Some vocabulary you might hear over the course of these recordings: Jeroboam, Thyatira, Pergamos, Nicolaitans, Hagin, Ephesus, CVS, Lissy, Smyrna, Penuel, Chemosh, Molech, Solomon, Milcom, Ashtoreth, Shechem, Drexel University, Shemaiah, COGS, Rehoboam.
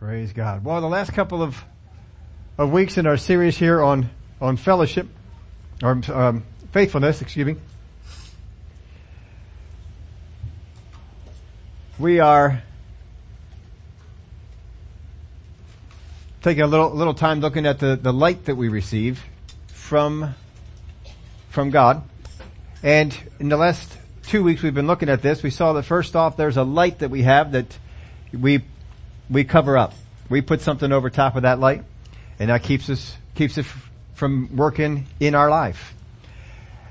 Praise God. Well, the last couple of weeks in our series here on fellowship, or faithfulness, we are taking a little time looking at the light that we receive from God. And in the last 2 weeks we've been looking at this. We saw that first off there's a light that we have that we cover up. We put something over top of that light, and that keeps it from working in our life.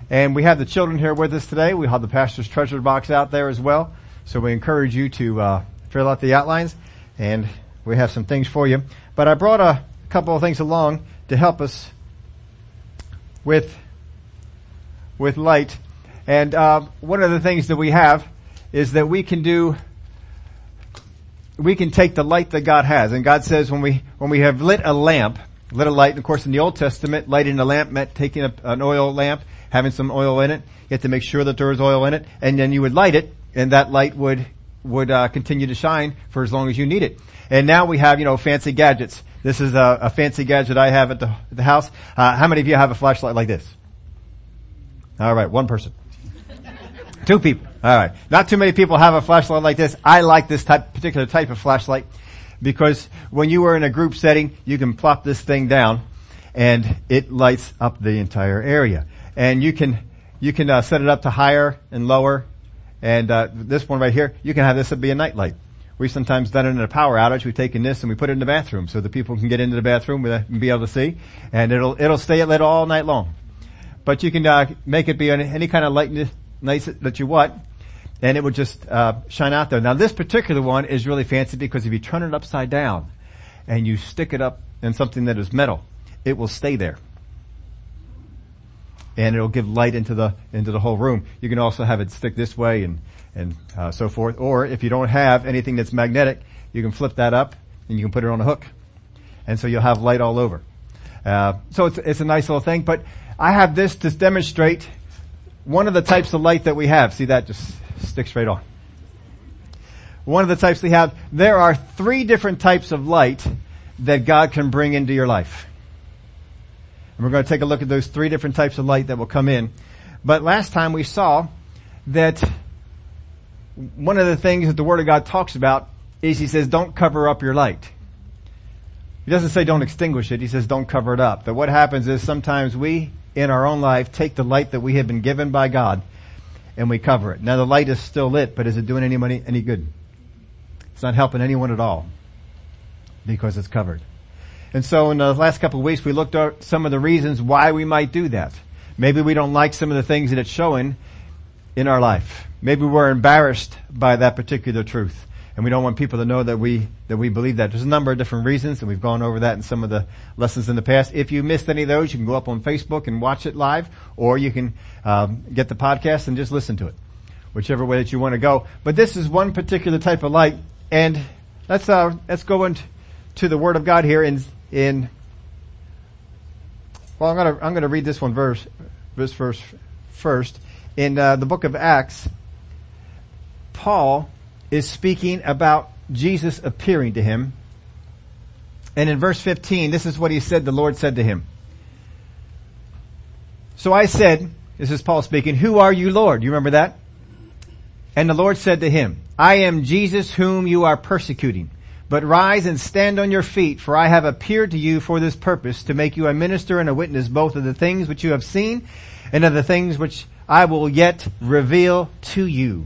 And we have the children here with us today. We have the pastor's treasure box out there as well. So we encourage you to fill out the outlines, and we have some things for you. But I brought a couple of things along to help us with light. And one of the things that we have is that we can take the light that God has. And God says when we have lit a light, of course in the Old Testament, lighting a lamp meant taking an oil lamp, having some oil in it. You have to make sure that there is oil in it, and then you would light it, and that light would continue to shine for as long as you need it. And now we have, fancy gadgets. This is a fancy gadget I have at the house. How many of you have a flashlight like this? All right, one person. Two people. All right. Not too many people have a flashlight like this. I like this particular type of flashlight because when you are in a group setting, you can plop this thing down and it lights up the entire area. And you can set it up to higher and lower. And this one right here, you can have this be a night light. We've sometimes done it in a power outage. We've taken this and we put it in the bathroom so that people can get into the bathroom and be able to see. And it'll stay lit all night long. But you can make it be any kind of light. Nice that you what, and it would just shine out there. Now this particular one is really fancy because if you turn it upside down and you stick it up in something that is metal, it will stay there, and it'll give light into the whole room. You can also have it stick this way and so forth. Or if you don't have anything that's magnetic, you can flip that up and you can put it on a hook, and so you'll have light all over. So it's a nice little thing. But I have this to demonstrate one of the types of light that we have. See, that just sticks right on. One of the types we have. There are three different types of light that God can bring into your life. And we're going to take a look at those three different types of light that will come in. But last time we saw that one of the things that the Word of God talks about is He says, don't cover up your light. He doesn't say don't extinguish it. He says don't cover it up. But what happens is sometimes we in our own life take the light that we have been given by God and we cover it. Now the light is still lit, but is it doing anybody any good? It's not helping anyone at all because it's covered. And so in the last couple of weeks we looked at some of the reasons why we might do that. Maybe we don't like some of the things that it's showing in our life. Maybe we're embarrassed by that particular truth and we don't want people to know that we believe that. There's a number of different reasons, and we've gone over that in some of the lessons in the past. If you missed any of those, you can go up on Facebook and watch it live, or you can get the podcast and just listen to it, whichever way that you want to go. But this is one particular type of light, and let's go into the Word of God here. I'm going to read this verse first in the book of Acts. Paul is speaking about Jesus appearing to him. And in verse 15, this is what he said, the Lord said to him. So I said, this is Paul speaking, who are you, Lord? You remember that? And the Lord said to him, I am Jesus whom you are persecuting. But rise and stand on your feet, for I have appeared to you for this purpose, to make you a minister and a witness both of the things which you have seen and of the things which I will yet reveal to you.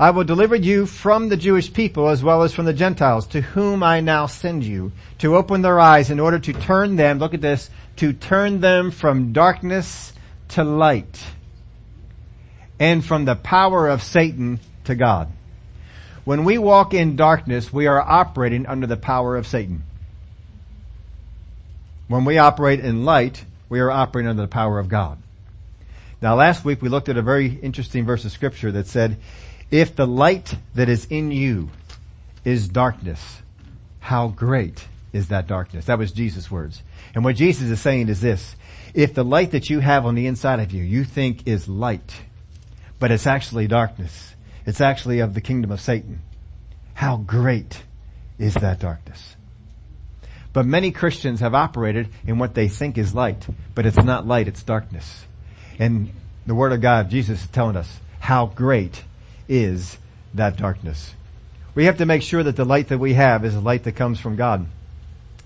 I will deliver you from the Jewish people as well as from the Gentiles, to whom I now send you, to open their eyes in order to turn them, look at this, to turn them from darkness to light and from the power of Satan to God. When we walk in darkness, we are operating under the power of Satan. When we operate in light, we are operating under the power of God. Now last week we looked at a very interesting verse of Scripture that said, if the light that is in you is darkness, how great is that darkness? That was Jesus' words. And what Jesus is saying is this. If the light that you have on the inside of you, you think is light, but it's actually darkness. It's actually of the kingdom of Satan. How great is that darkness. But many Christians have operated in what they think is light, but it's not light, it's darkness. And the Word of God, Jesus is telling us how great is that darkness. We have to make sure that the light that we have is a light that comes from God,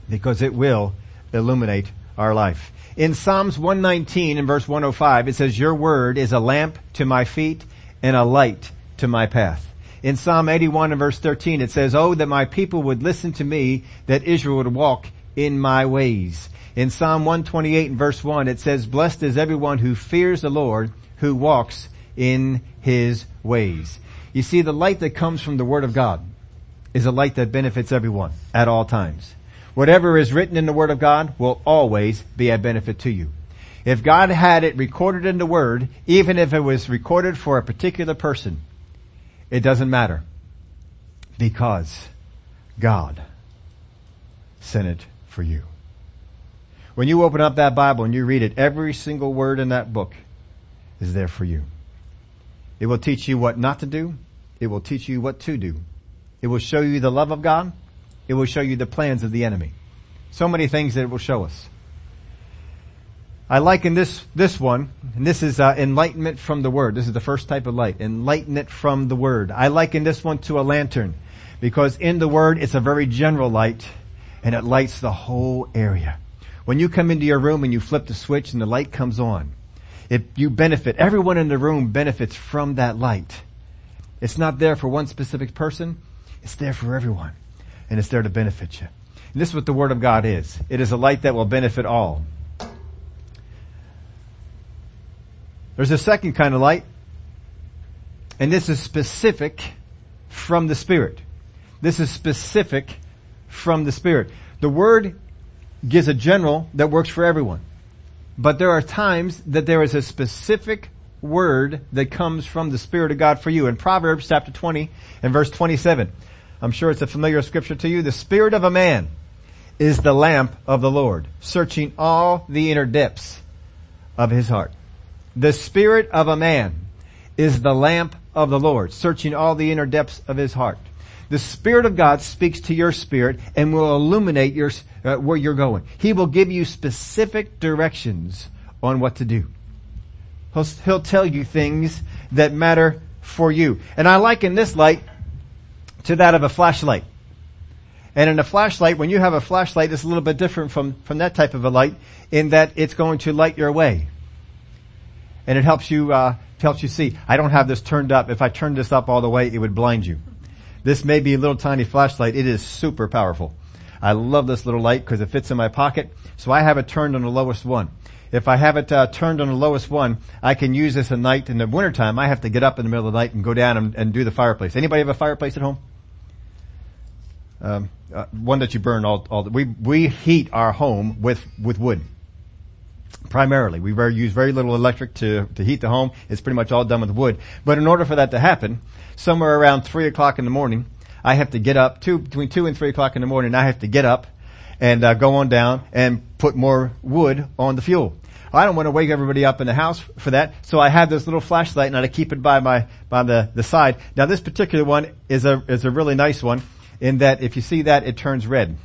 because it will illuminate our life. In Psalms 119 and verse 105, it says, "Your word is a lamp to my feet and a light to my path." In Psalm 81 and verse 13, it says, "Oh, that my people would listen to me, that Israel would walk in my ways." In Psalm 128 and verse 1, it says, "Blessed is everyone who fears the Lord, who walks in his ways." You see, the light that comes from the Word of God is a light that benefits everyone at all times. Whatever is written in the Word of God will always be a benefit to you. If God had it recorded in the Word, even if it was recorded for a particular person, it doesn't matter, because God sent it for you. When you open up that Bible and you read it, every single word in that book is there for you. It will teach you what not to do. It will teach you what to do. It will show you the love of God. It will show you the plans of the enemy. So many things that it will show us. I liken this one, and this is enlightenment from the Word. This is the first type of light, enlightenment from the Word. I liken this one to a lantern, because in the Word it's a very general light, and it lights the whole area. When you come into your room and you flip the switch and the light comes on, you benefit. Everyone in the room benefits from that light. It's not there for one specific person. It's there for everyone, and it's there to benefit you. And this is what the Word of God is. It is a light that will benefit all. There's a second kind of light, and this is specific from the Spirit. This is specific from the Spirit. The Word gives a general that works for everyone, but there are times that there is a specific word that comes from the Spirit of God for you. In Proverbs chapter 20 and verse 27, I'm sure it's a familiar scripture to you. The spirit of a man is the lamp of the Lord, searching all the inner depths of his heart. The spirit of a man is the lamp of the Lord, searching all the inner depths of his heart. The Spirit of God speaks to your spirit and will illuminate your where you're going. He will give you specific directions on what to do. He'll tell you things that matter for you. And I liken this light to that of a flashlight. And in a flashlight, when you have a flashlight, it's a little bit different from that type of a light, in that it's going to light your way. And it helps you see. I don't have this turned up. If I turned this up all the way, it would blind you. This may be a little tiny flashlight. It is super powerful. I love this little light because it fits in my pocket. So I have it turned on the lowest one. If I have it turned on the lowest one, I can use this at night. In the wintertime, I have to get up in the middle of the night and go down and do the fireplace. Anybody have a fireplace at home? One that you burn all the, we heat our home with wood. Primarily, we use very little electric to heat the home. It's pretty much all done with wood. But in order for that to happen, somewhere around 3 o'clock in the morning, I have to get up. Between 2 and 3 o'clock in the morning, I have to get up and go on down and put more wood on the fuel. I don't want to wake everybody up in the house for that, so I have this little flashlight, and I keep it by the side. Now, this particular one is a really nice one, in that if you see that, it turns red.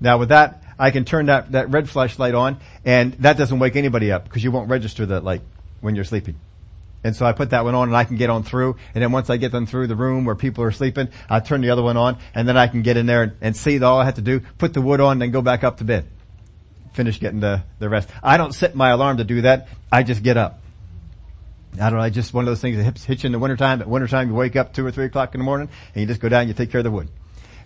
Now, with that, I can turn that red flashlight on, and that doesn't wake anybody up because you won't register that light when you're sleeping. And so I put that one on, and I can get on through. And then once I get them through the room where people are sleeping, I turn the other one on, and then I can get in there and see that all I have to do, put the wood on, and then go back up to bed, finish getting the rest. I don't set my alarm to do that. I just get up. I don't know, just one of those things that hits you in the wintertime. At wintertime, you wake up 2 or 3 o'clock in the morning, and you just go down and you take care of the wood.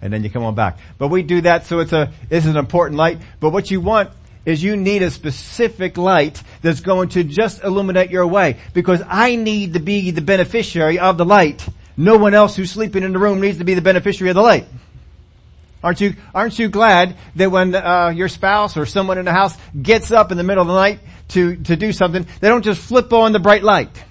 And then you come on back. But we do that, so it's an important light. But what you want is you need a specific light that's going to just illuminate your way. Because I need to be the beneficiary of the light. No one else who's sleeping in the room needs to be the beneficiary of the light. Aren't you glad that when your spouse or someone in the house gets up in the middle of the night to do something, they don't just flip on the bright light?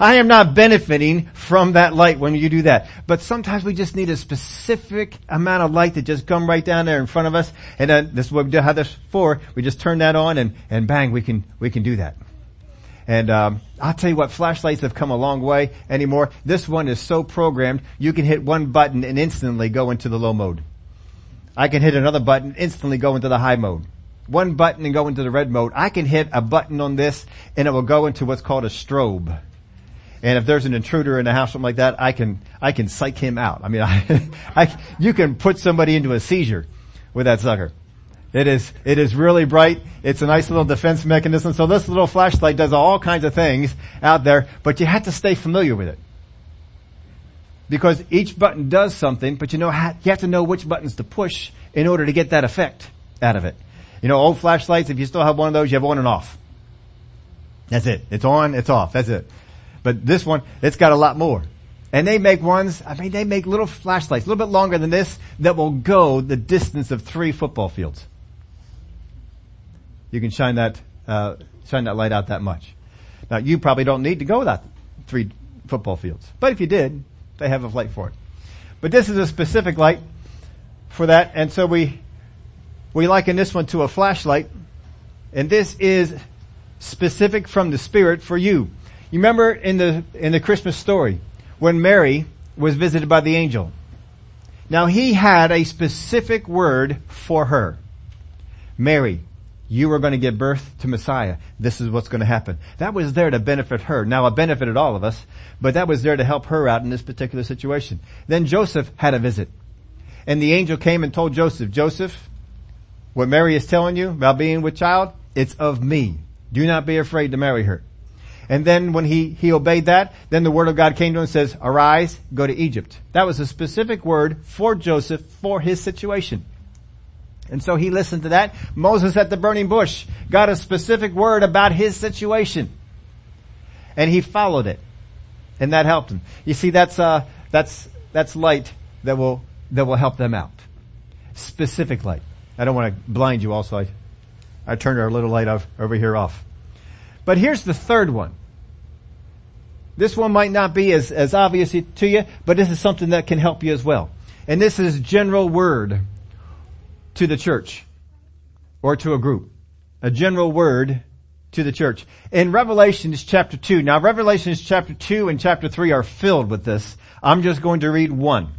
I am not benefiting from that light when you do that. But sometimes we just need a specific amount of light to just come right down there in front of us. And then this is what we do, how this for. We just turn that on and bang, we can do that. And I'll tell you what, flashlights have come a long way anymore. This one is so programmed, you can hit one button and instantly go into the low mode. I can hit another button, instantly go into the high mode. One button and go into the red mode. I can hit a button on this and it will go into what's called a strobe. And if there's an intruder in the house, something like that, I can psych him out. I mean, you can put somebody into a seizure with that sucker. It is really bright. It's a nice little defense mechanism. So this little flashlight does all kinds of things out there, but you have to stay familiar with it. Because each button does something, but you have to know which buttons to push in order to get that effect out of it. Old flashlights, if you still have one of those, you have on and off. That's it. It's on, it's off. That's it. But this one, it's got a lot more. And they make little flashlights, a little bit longer than this, that will go the distance of 3 football fields. You can shine that light out that much. Now, you probably don't need to go without 3 football fields. But if you did, they have a light for it. But this is a specific light for that, and so we liken this one to a flashlight, and this is specific from the Spirit for you. You remember in the Christmas story when Mary was visited by the angel. Now he had a specific word for her. Mary, you are going to give birth to Messiah. This is what's going to happen. That was there to benefit her. Now it benefited all of us, but that was there to help her out in this particular situation. Then Joseph had a visit, and the angel came and told Joseph, Joseph, what Mary is telling you about being with child, it's of me. Do not be afraid to marry her. And then when he obeyed that, then the word of God came to him and says, arise, go to Egypt. That was a specific word for Joseph for his situation. And so he listened to that. Moses at the burning bush got a specific word about his situation. And he followed it. And that helped him. You see, that's light that will help them out. Specific light. I don't want to blind you also. I turned our little light over here off. But here's the third one. This one might not be as obvious to you, but this is something that can help you as well. And this is general word to the church or to a group. A general word to the church. In Revelations chapter 2, now Revelations chapter 2 and chapter 3 are filled with this. I'm just going to read one.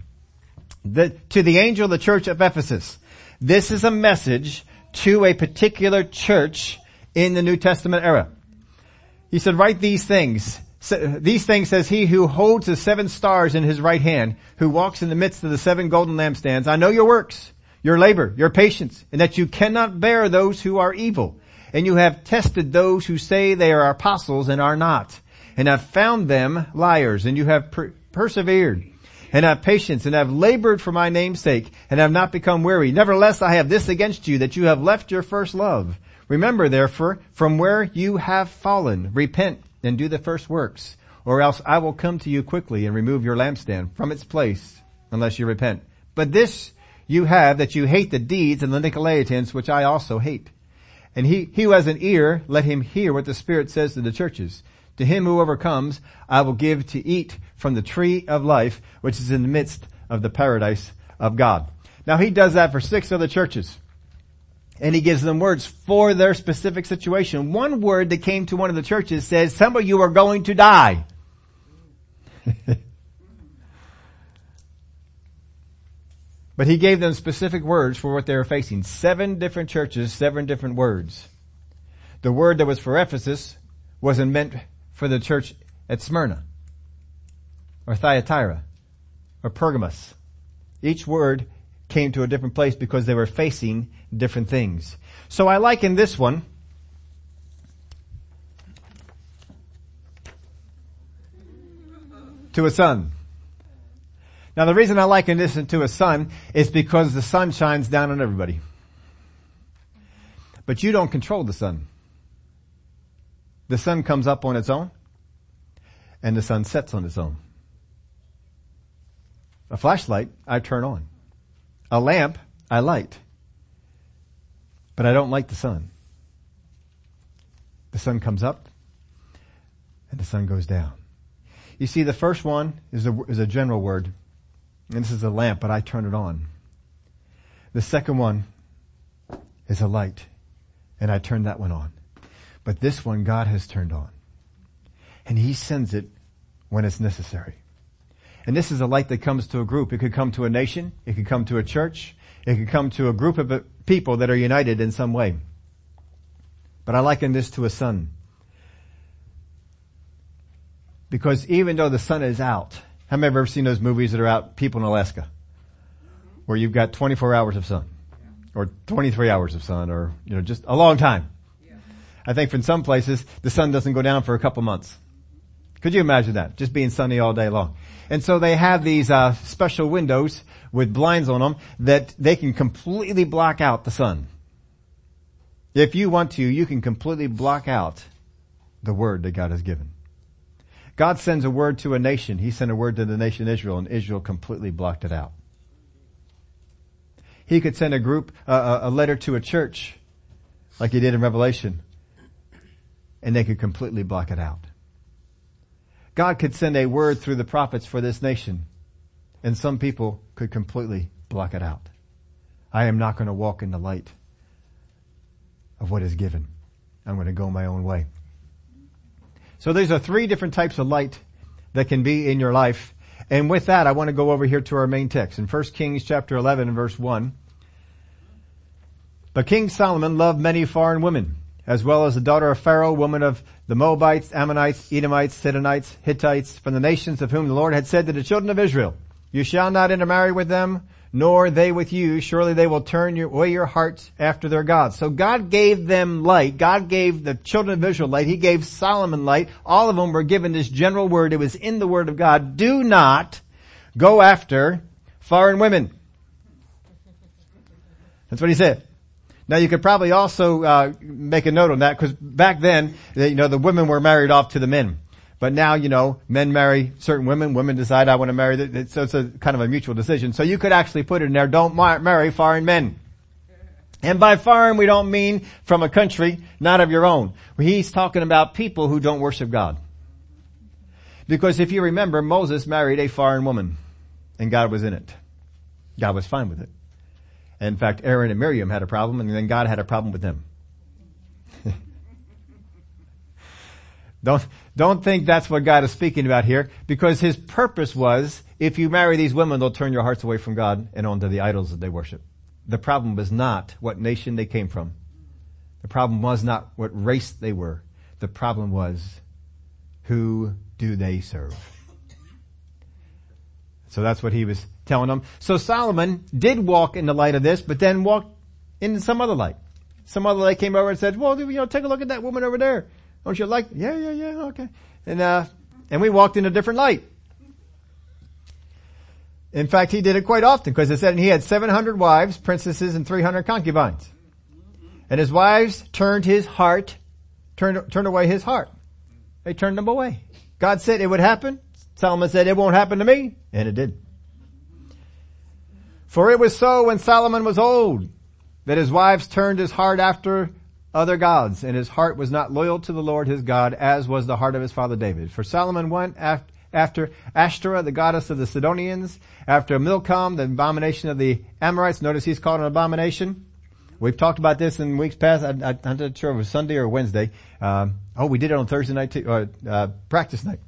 To the angel of the church of Ephesus. This is a message to a particular church in the New Testament era. He said, write these things. These things says he who holds the 7 stars in his right hand, who walks in the midst of the 7 golden lampstands. I know your works, your labor, your patience, and that you cannot bear those who are evil. And you have tested those who say they are apostles and are not, and have found them liars, and you have persevered. And have patience, and have labored for my name's sake, and have not become weary. Nevertheless, I have this against you, that you have left your first love. Remember, therefore, from where you have fallen, repent and do the first works, or else I will come to you quickly and remove your lampstand from its place, unless you repent. But this you have, that you hate the deeds of the Nicolaitans, which I also hate. And he who has an ear, let him hear what the Spirit says to the churches. To him who overcomes, I will give to eat from the tree of life, which is in the midst of the paradise of God. Now he does that for 6 other churches. And he gives them words for their specific situation. One word that came to one of the churches says, some of you are going to die. But he gave them specific words for what they were facing. 7 different churches, 7 different words. The word that was for Ephesus wasn't meant for the church at Smyrna, or Thyatira, or Pergamos. Each word came to a different place because they were facing different things. So I liken this one to a sun. Now the reason I liken this to a sun is because the sun shines down on everybody. But you don't control the sun. The sun comes up on its own, and the sun sets on its own. A flashlight, I turn on. A lamp, I light. But I don't like the sun. The sun comes up, and the sun goes down. You see, the first one is a general word. And this is a lamp, but I turn it on. The second one is a light, and I turn that one on. But this one God has turned on. and he sends it when it's necessary. And this is a light that comes to a group. It could come to a nation. It could come to a church. It could come to a group of people that are united in some way. But I liken this to a sun. Because even though the sun is out, how many have ever seen those movies that are out, people in Alaska, where you've got 24 hours of sun or 23 hours of sun or, you know, just a long time. Yeah. I think from some places, the sun doesn't go down for a couple months. Could you imagine that? Just being sunny all day long. And so they have these special windows with blinds on them that they can completely block out the sun. If you want to, you can completely block out the word that God has given. God sends a word to a nation. He sent a word to the nation Israel, and Israel completely blocked it out. He could send a group, a letter to a church, like he did in Revelation, and they could completely block it out. God could send a word through the prophets for this nation, and some people could completely block it out. I am not going to walk in the light of what is given. I'm going to go my own way. So these are three different types of light that can be in your life. And with that, I want to go over here to our main text in 1 Kings chapter 11 and verse 1. But King Solomon loved many foreign women, as well as the daughter of Pharaoh, woman of the Moabites, Ammonites, Edomites, Sidonites, Hittites, from the nations of whom the Lord had said to the children of Israel, you shall not intermarry with them, nor they with you. Surely they will turn away your hearts after their gods. So God gave them light. God gave the children of Israel light. He gave Solomon light. All of them were given this general word. It was in the word of God. Do not go after foreign women. That's what he said. Now you could probably also make a note on that, because back then, you know, the women were married off to the men. But now, you know, men marry certain women, women decide I want to marry them. So it's a kind of a mutual decision. So you could actually put it in there, don't marry foreign men. And by foreign, we don't mean from a country, not of your own. He's talking about people who don't worship God. Because if you remember, Moses married a foreign woman, and God was in it. God was fine with it. In fact, Aaron and Miriam had a problem, and then God had a problem with them. Don't think that's what God is speaking about here, because his purpose was, if you marry these women, they'll turn your hearts away from God and onto the idols that they worship. The problem was not what nation they came from. The problem was not what race they were. The problem was, who do they serve? So that's what he was telling them. So Solomon did walk in the light of this, but then walked in some other light. Some other light came over and said, well, you know, take a look at that woman over there. Don't you like? Yeah, okay. And we walked in a different light. In fact, he did it quite often, because it said he had 700 wives, princesses, and 300 concubines. And his wives turned away his heart. They turned him away. God said it would happen. Solomon said, it won't happen to me. And it did. For it was so when Solomon was old, that his wives turned his heart after other gods, and his heart was not loyal to the Lord his God, as was the heart of his father David. For Solomon went after Ashtoreth, the goddess of the Sidonians, after Milcom, the abomination of the Amorites. Notice he's called an abomination. We've talked about this in weeks past. I'm not sure if it was Sunday or Wednesday. We did it on Thursday night too, or practice night,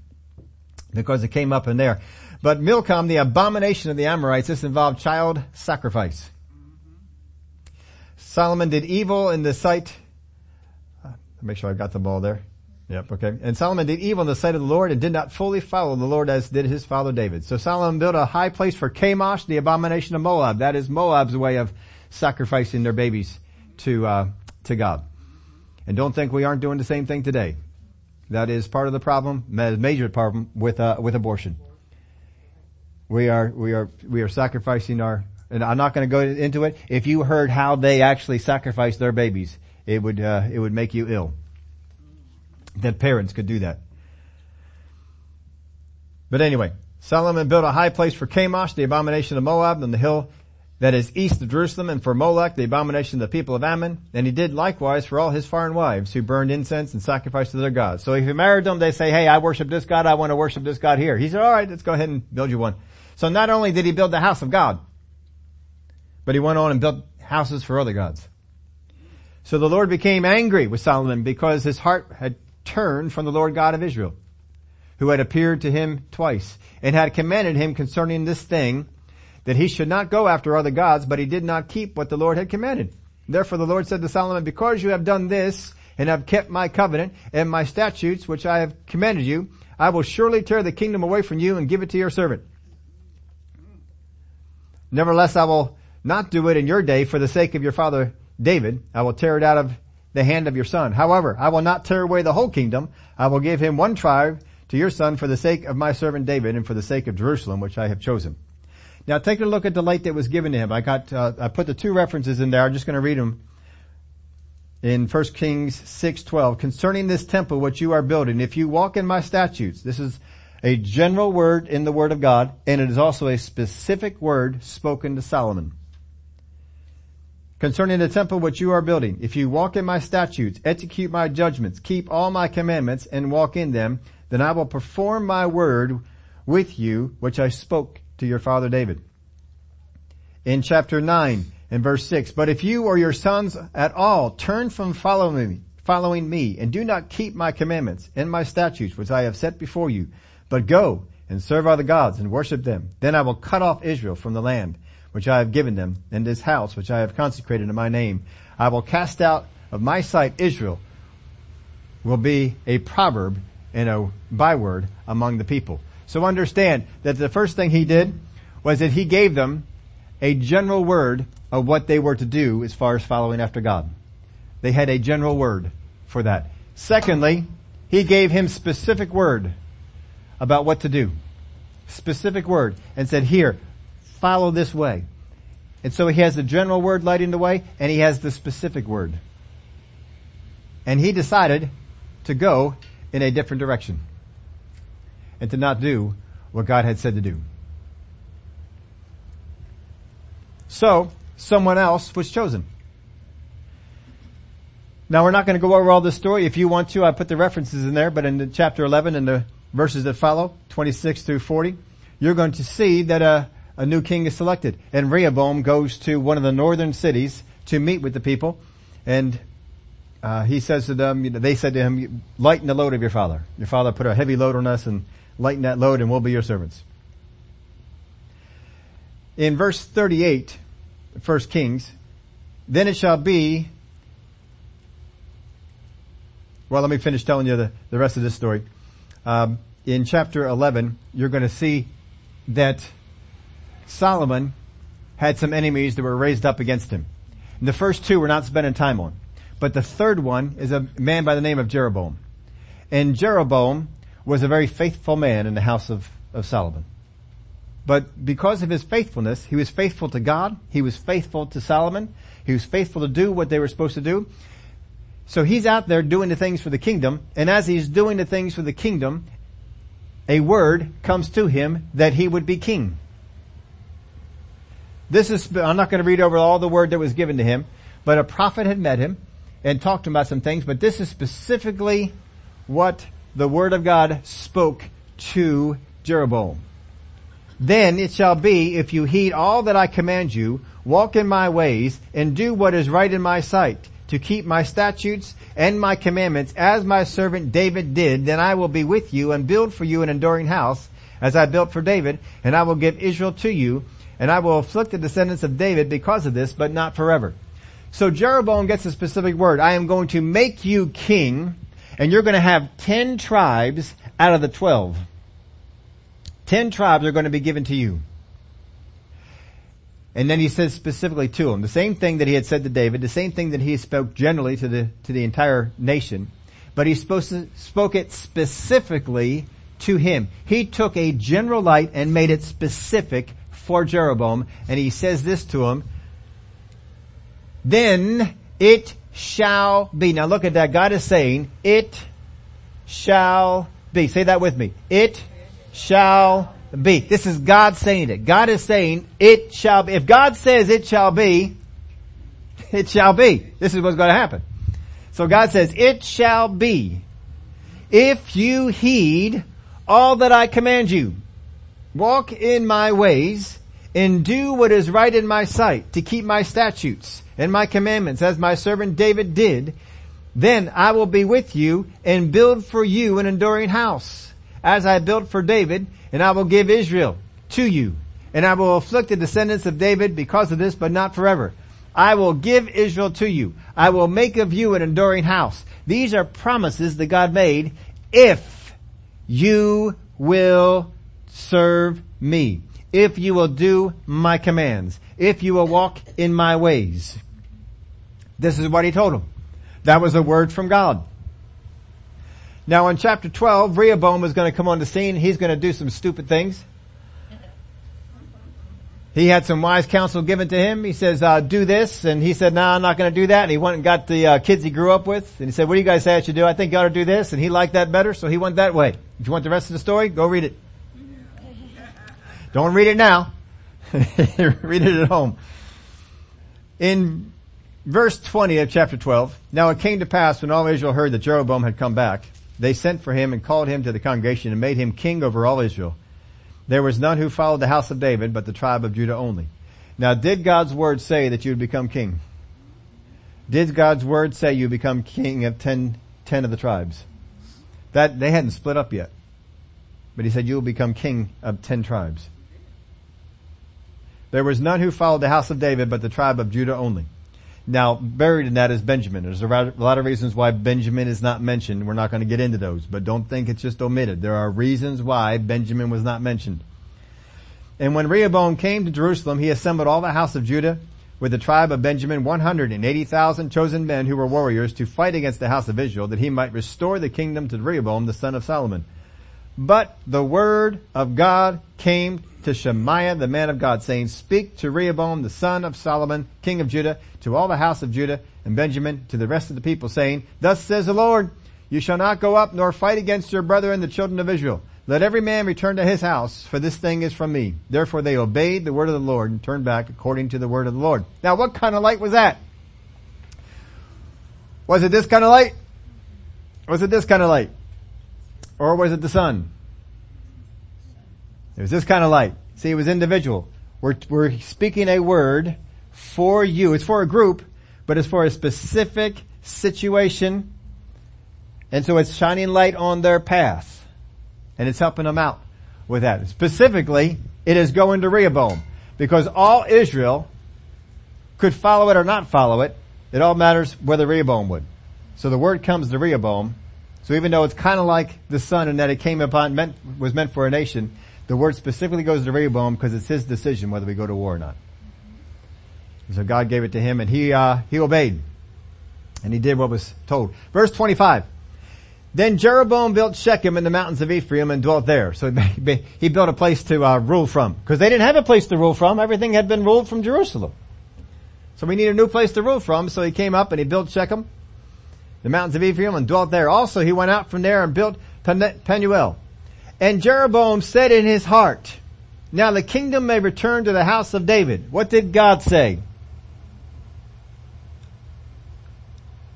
because it came up in there. But Milcom, the abomination of the Amorites, this involved child sacrifice. Solomon did evil in the sight. Make sure I got them all there. Yep, okay. And Solomon did evil in the sight of the Lord, and did not fully follow the Lord as did his father David. So Solomon built a high place for Chemosh, the abomination of Moab. That is Moab's way of sacrificing their babies to God. And don't think we aren't doing the same thing today. That is part of the problem, major problem with abortion. We are sacrificing our, and I'm not going to go into it. If you heard how they actually sacrifice their babies, it would make you ill. That parents could do that. But anyway, Solomon built a high place for Chemosh, the abomination of Moab, on the hill that is east of Jerusalem, and for Molech, the abomination of the people of Ammon. And he did likewise for all his foreign wives, who burned incense and sacrificed to their gods. So if you married them, they say, hey, I worship this God, I want to worship this God here. He said, all right, let's go ahead and build you one. So not only did he build the house of God, but he went on and built houses for other gods. So the Lord became angry with Solomon, because his heart had turned from the Lord God of Israel. who had appeared to him twice, and had commanded him concerning this thing, that he should not go after other gods, but he did not keep what the Lord had commanded. Therefore the Lord said to Solomon, because you have done this, and have kept my covenant, and my statutes, which I have commanded you, I will surely tear the kingdom away from you and give it to your servant. Nevertheless, I will not do it in your day for the sake of your father David. I will tear it out of the hand of your son. However, I will not tear away the whole kingdom. I will give him one tribe to your son for the sake of my servant David and for the sake of Jerusalem, which I have chosen. Now take a look at the light that was given to him. I put the two references in there. I'm just going to read them. In 1 Kings 6:12, concerning this temple which you are building, if you walk in my statutes, this is a general word in the Word of God, and it is also a specific word spoken to Solomon. Concerning the temple which you are building, if you walk in my statutes, execute my judgments, keep all my commandments, and walk in them, then I will perform my word with you, which I spoke to your father David. In chapter 9, in verse 6, but if you or your sons at all turn from following me, and do not keep my commandments and my statutes which I have set before you, but go and serve other gods and worship them, then I will cut off Israel from the land which I have given them, and this house which I have consecrated in my name. I will cast out of my sight Israel, will be a proverb and a byword among the people. So understand that the first thing he did was that he gave them a general word of what they were to do as far as following after God. They had a general word for that. Secondly, he gave him specific word about what to do. Specific word. And said, here, follow this way. And so he has the general word lighting the way, and he has the specific word. And he decided to go in a different direction and to not do what God had said to do. So, someone else was chosen. Now we're not going to go over all this story. If you want to, I put the references in there, but in the chapter 11 and the verses that follow, 26 through 40, you're going to see that a new king is selected. And Rehoboam goes to one of the northern cities to meet with the people. And he says to them, they said to him, lighten the load of your father. Your father put a heavy load on us, and lighten that load and we'll be your servants. In verse 38, 1 Kings, then it shall be... Well, let me finish telling you the rest of this story. In chapter 11, you're going to see that Solomon had some enemies that were raised up against him. And the first two we're not spending time on. But the third one is a man by the name of Jeroboam. And Jeroboam was a very faithful man in the house of Solomon. But because of his faithfulness, he was faithful to God, he was faithful to Solomon, he was faithful to do what they were supposed to do. So he's out there doing the things for the kingdom, and as he's doing the things for the kingdom, a word comes to him that he would be king. I'm not going to read over all the word that was given to him, but a prophet had met him and talked to him about some things, but this is specifically what the word of God spoke to Jeroboam. Then it shall be, if you heed all that I command you, walk in my ways, and do what is right in my sight, to keep my statutes and my commandments, as my servant David did, then I will be with you and build for you an enduring house, as I built for David, and I will give Israel to you, and I will afflict the descendants of David because of this, but not forever. So Jeroboam gets a specific word. I am going to make you king, and you're going to have 10 tribes out of the 12. 10 tribes are going to be given to you. And then he says specifically to him, the same thing that he had said to David, the same thing that he spoke generally to the entire nation, but he spoke it specifically to him. He took a general light and made it specific for Jeroboam, and he says this to him, then it shall be. Now look at that. God is saying, it shall be. Say that with me. It shall be. This is God saying it. God is saying it shall be. If God says it shall be, it shall be. This is what's going to happen. So God says, it shall be if you heed all that I command you. Walk in my ways and do what is right in my sight to keep my statutes and my commandments as my servant David did. Then I will be with you and build for you an enduring house. as I built for David, and I will give Israel to you. And I will afflict the descendants of David because of this, but not forever. I will give Israel to you. I will make of you an enduring house. These are promises that God made if you will serve me, if you will do my commands, if you will walk in my ways. This is what he told them. That was a word from God. Now in chapter 12, Rehoboam is going to come on the scene. He's going to do some stupid things. He had some wise counsel given to him. He says, do this. And he said, no, I'm not going to do that. And he went and got the kids he grew up with. And he said, what do you guys say I should do? I think you ought to do this. And he liked that better, so he went that way. If you want the rest of the story, go read it. Don't read it now. Read it at home. In verse 20 of chapter 12, now it came to pass when all Israel heard that Jeroboam had come back, they sent for him and called him to the congregation and made him king over all Israel. There was none who followed the house of David, but the tribe of Judah only. Now, did God's word say that you would become king? Did God's word say you become king of ten of the tribes? That they hadn't split up yet. But he said, you will become king of 10 tribes. There was none who followed the house of David, but the tribe of Judah only. Now, buried in that is Benjamin. There's a lot of reasons why Benjamin is not mentioned. We're not going to get into those, but don't think it's just omitted. There are reasons why Benjamin was not mentioned. And when Rehoboam came to Jerusalem, he assembled all the house of Judah with the tribe of Benjamin, 180,000 chosen men who were warriors to fight against the house of Israel, that he might restore the kingdom to Rehoboam, the son of Solomon. But the word of God came to Shemaiah, the man of God, saying, speak to Rehoboam, the son of Solomon, king of Judah, to all the house of Judah and Benjamin, to the rest of the people, saying, thus says the Lord, you shall not go up nor fight against your brethren, the children of Israel. Let every man return to his house, for this thing is from me. Therefore they obeyed the word of the Lord and turned back according to the word of the Lord. Now what kind of light was that? Was it this kind of light? Was it this kind of light? Or was it the sun? It was this kind of light. See, it was individual. We're speaking a word for you. It's for a group, but it's for a specific situation. And so it's shining light on their path. And it's helping them out with that. Specifically, it is going to Rehoboam. Because all Israel could follow it or not follow it. It all matters whether Rehoboam would. So the word comes to Rehoboam. So even though it's kind of like the sun in that it came upon, was meant for a nation, the word specifically goes to Rehoboam because it's his decision whether we go to war or not. So God gave it to him, and he obeyed. And he did what was told. Verse 25. Then Jeroboam built Shechem in the mountains of Ephraim and dwelt there. So he built a place to rule from. Because they didn't have a place to rule from. Everything had been ruled from Jerusalem. So we need a new place to rule from. So he came up and he built Shechem, the mountains of Ephraim, and dwelt there. Also he went out from there and built Penuel. And Jeroboam said in his heart, now the kingdom may return to the house of David. What did God say?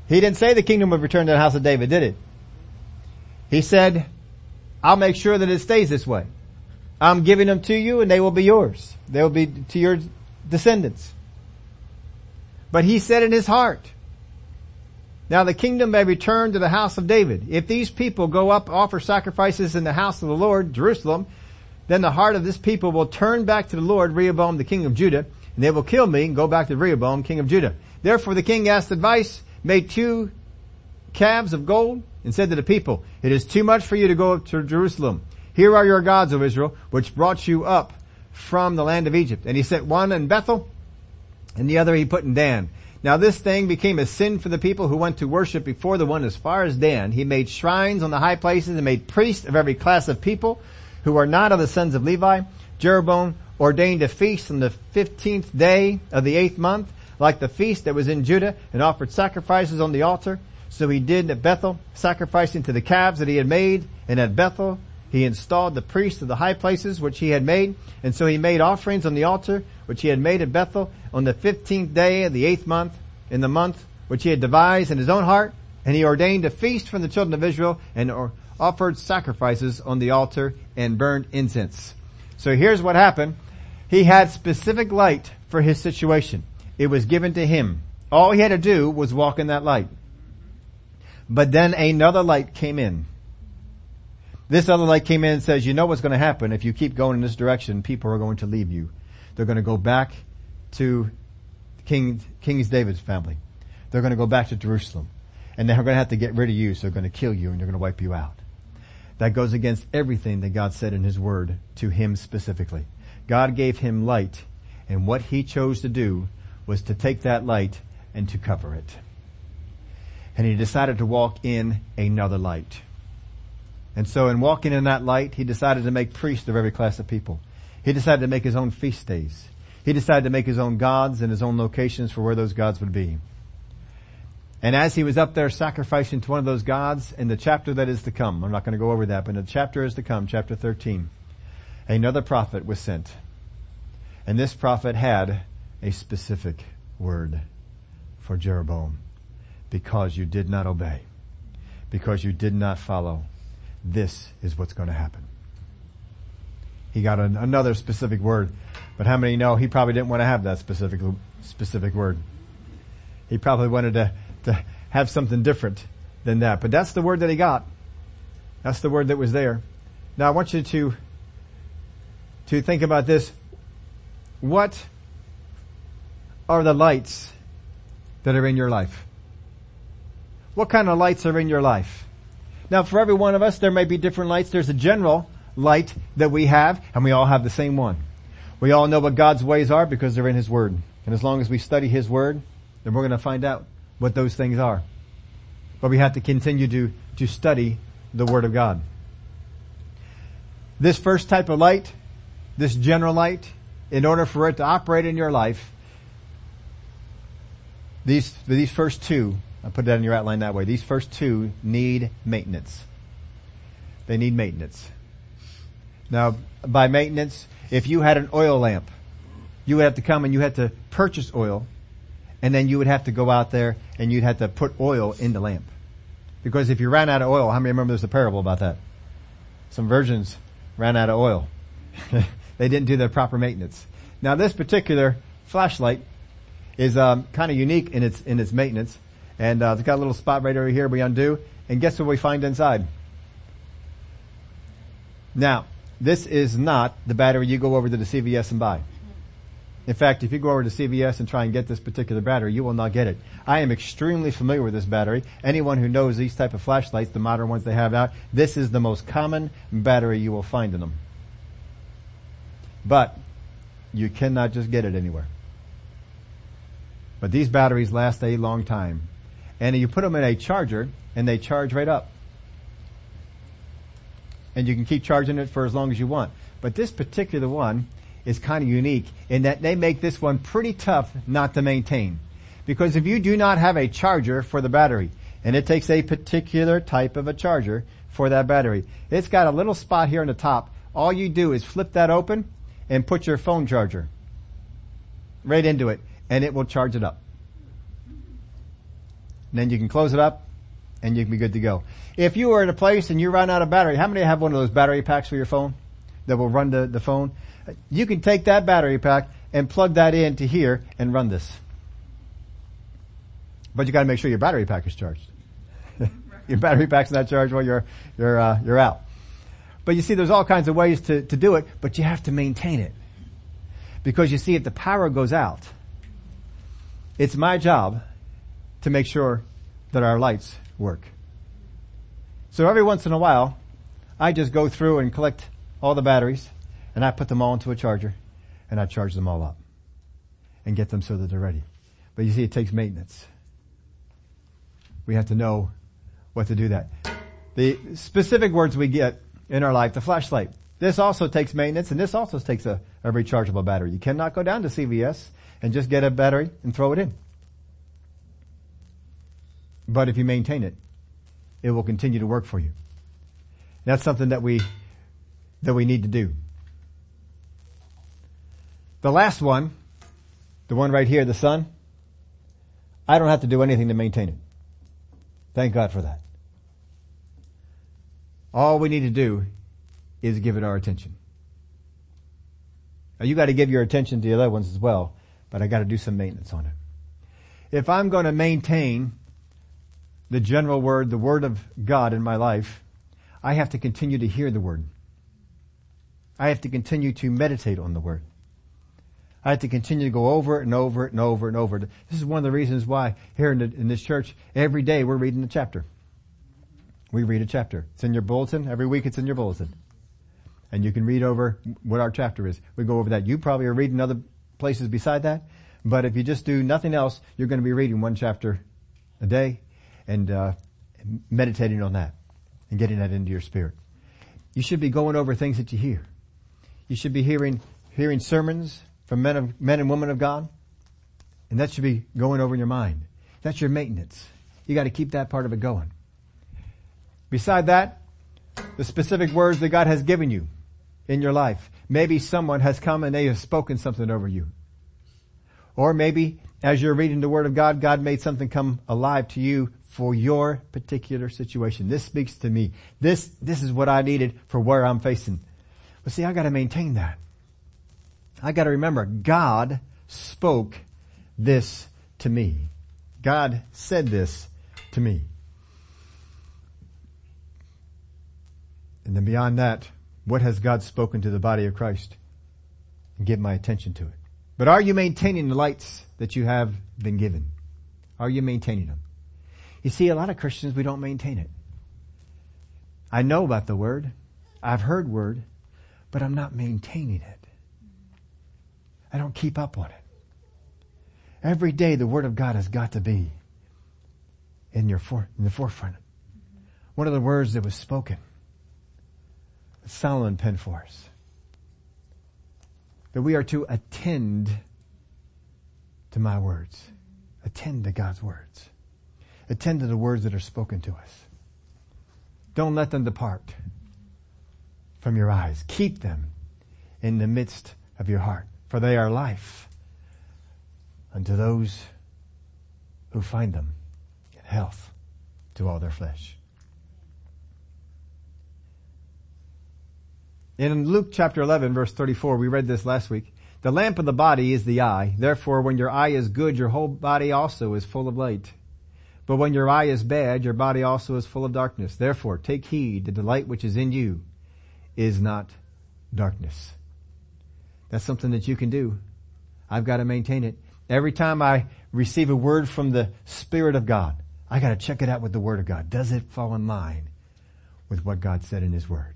He didn't say the kingdom would return to the house of David, did it? He said, I'll make sure that it stays this way. I'm giving them to you and they will be yours. They will be to your descendants. But he said in his heart, now the kingdom may return to the house of David. If these people go up, offer sacrifices in the house of the Lord, Jerusalem, then the heart of this people will turn back to the Lord, Rehoboam, the king of Judah, and they will kill me and go back to Rehoboam, king of Judah. Therefore the king asked advice, made 2 calves of gold, and said to the people, it is too much for you to go up to Jerusalem. Here are your gods, O Israel, which brought you up from the land of Egypt. And he set one in Bethel, and the other he put in Dan. Now this thing became a sin for the people who went to worship before the one as far as Dan. He made shrines on the high places and made priests of every class of people who are not of the sons of Levi. Jeroboam ordained a feast on the 15th day of the 8th month, like the feast that was in Judah, and offered sacrifices on the altar. So he did at Bethel, sacrificing to the calves that he had made. And at Bethel he installed the priests of the high places which he had made. And so he made offerings on the altar which he had made at Bethel on the 15th day of the 8th month, in the month which he had devised in his own heart. And he ordained a feast from the children of Israel and offered sacrifices on the altar and burned incense. So here's what happened. He had specific light for his situation. It was given to him. All he had to do was walk in that light. But then another light came in. This other light came in and says, you know what's going to happen. If you keep going in this direction, people are going to leave you. They're going to go back to King David's family. They're going to go back to Jerusalem. And they're going to have to get rid of you, so they're going to kill you and they're going to wipe you out. That goes against everything that God said in His Word to him specifically. God gave him light, and what he chose to do was to take that light and to cover it. And he decided to walk in another light. And so in walking in that light, he decided to make priests of every class of people. He decided to make his own feast days. He decided to make his own gods and his own locations for where those gods would be. And as he was up there sacrificing to one of those gods, in the chapter that is to come, I'm not going to go over that, but in the chapter is to come, chapter 13, another prophet was sent. And this prophet had a specific word for Jeroboam. Because you did not obey. Because you did not follow. This is what's going to happen. He got another specific word. But how many know he probably didn't want to have that specific word? He probably wanted to have something different than that. But that's the word that he got. That's the word that was there. Now I want you to think about this. What are the lights that are in your life? What kind of lights are in your life? Now for every one of us, there may be different lights. There's a general light that we have, and we all have the same one. We all know what God's ways are because they're in His Word. And as long as we study His Word, then we're going to find out what those things are. But we have to continue to study the Word of God. This first type of light, this general light, in order for it to operate in your life, these first two, I'll put that in your outline that way, these first two need maintenance. They need maintenance. Now, by maintenance, if you had an oil lamp, you would have to come and you had to purchase oil, and then you would have to go out there and you'd have to put oil in the lamp. Because if you ran out of oil, how many remember there's a parable about that? Some virgins ran out of oil. They didn't do their proper maintenance. Now this particular flashlight is kind of unique in its maintenance. And it's got a little spot right over here we undo. And guess what we find inside? Now, this is not the battery you go over to the CVS and buy. In fact, if you go over to CVS and try and get this particular battery, you will not get it. I am extremely familiar with this battery. Anyone who knows these type of flashlights, the modern ones they have out, this is the most common battery you will find in them. But you cannot just get it anywhere. But these batteries last a long time. And you put them in a charger, and they charge right up. And you can keep charging it for as long as you want. But this particular one is kind of unique in that they make this one pretty tough not to maintain. Because if you do not have a charger for the battery, and it takes a particular type of a charger for that battery, it's got a little spot here on the top. All you do is flip that open and put your phone charger right into it, and it will charge it up. And then you can close it up, and you can be good to go. If you are at a place and you run out of battery, how many have one of those battery packs for your phone that will run the phone? You can take that battery pack and plug that into here and run this. But you got to make sure your battery pack is charged. Your battery pack's not charged while you're out. But you see, there's all kinds of ways to do it, but you have to maintain it. Because you see, if the power goes out, it's my job to make sure that our lights work. So every once in a while, I just go through and collect all the batteries, and I put them all into a charger, and I charge them all up and get them so that they're ready. But you see, it takes maintenance. We have to know what to do that. The specific words we get in our life, the flashlight. This also takes maintenance, and this also takes a rechargeable battery. You cannot go down to CVS and just get a battery and throw it in. But if you maintain it, it will continue to work for you. That's something that we need to do. The last one, the one right here, the sun, I don't have to do anything to maintain it. Thank God for that. All we need to do is give it our attention. Now you got to give your attention to the other ones as well, but I got to do some maintenance on it. If I'm going to maintain the general word, the word of God in my life, I have to continue to hear the Word. I have to continue to meditate on the Word. I have to continue to go over it and over it and over and over. This is one of the reasons why here in this church, every day we're reading a chapter. We read a chapter. It's in your bulletin. Every week it's in your bulletin. And you can read over what our chapter is. We go over that. You probably are reading other places beside that. But if you just do nothing else, you're going to be reading one chapter a day and meditating on that and getting that into your spirit. You should be going over things that you hear. You should be hearing sermons from men and women of God. And that should be going over in your mind. That's your maintenance. You got to keep that part of it going. Beside that, the specific words that God has given you in your life. Maybe someone has come and they have spoken something over you. Or maybe as you're reading the Word of God, God made something come alive to you for your particular situation. This speaks to me. This is what I needed for where I'm facing. But see, I got to maintain that. I got to remember, God spoke this to me. God said this to me. And then beyond that, what has God spoken to the body of Christ? And give my attention to it. But are you maintaining the lights that you have been given? Are you maintaining them? You see, a lot of Christians, we don't maintain it. I know about the Word. I've heard Word, but I'm not maintaining it. I don't keep up on it. Every day, the Word of God has got to be in the forefront. One of the words that was spoken. Solomon penned for us. That we are to attend to my words. Attend to God's words. Attend to the words that are spoken to us. Don't let them depart from your eyes. Keep them in the midst of your heart, for they are life unto those who find them, and health to all their flesh. In Luke chapter 11, verse 34, we read this last week. The lamp of the body is the eye. Therefore, when your eye is good, your whole body also is full of light. But when your eye is bad, your body also is full of darkness. Therefore, take heed that the light which is in you is not darkness. That's something that you can do. I've got to maintain it. Every time I receive a word from the Spirit of God, I got to check it out with the Word of God. Does it fall in line with what God said in His Word?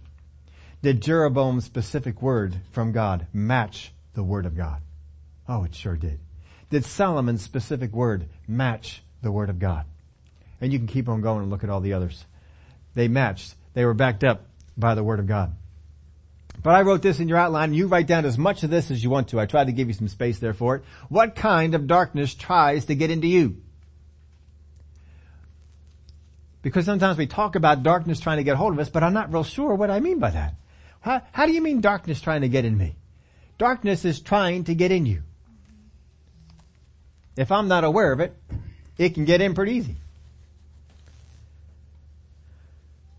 Did Jeroboam's specific word from God match the Word of God? Oh, it sure did. Did Solomon's specific word match the Word of God? And you can keep on going and look at all the others. They matched. They were backed up by the Word of God. But I wrote this in your outline. You write down as much of this as you want to. I tried to give you some space there for it. What kind of darkness tries to get into you? Because sometimes we talk about darkness trying to get hold of us, but I'm not real sure what I mean by that. How do you mean darkness trying to get in me? Darkness is trying to get in you. If I'm not aware of it, it can get in pretty easy.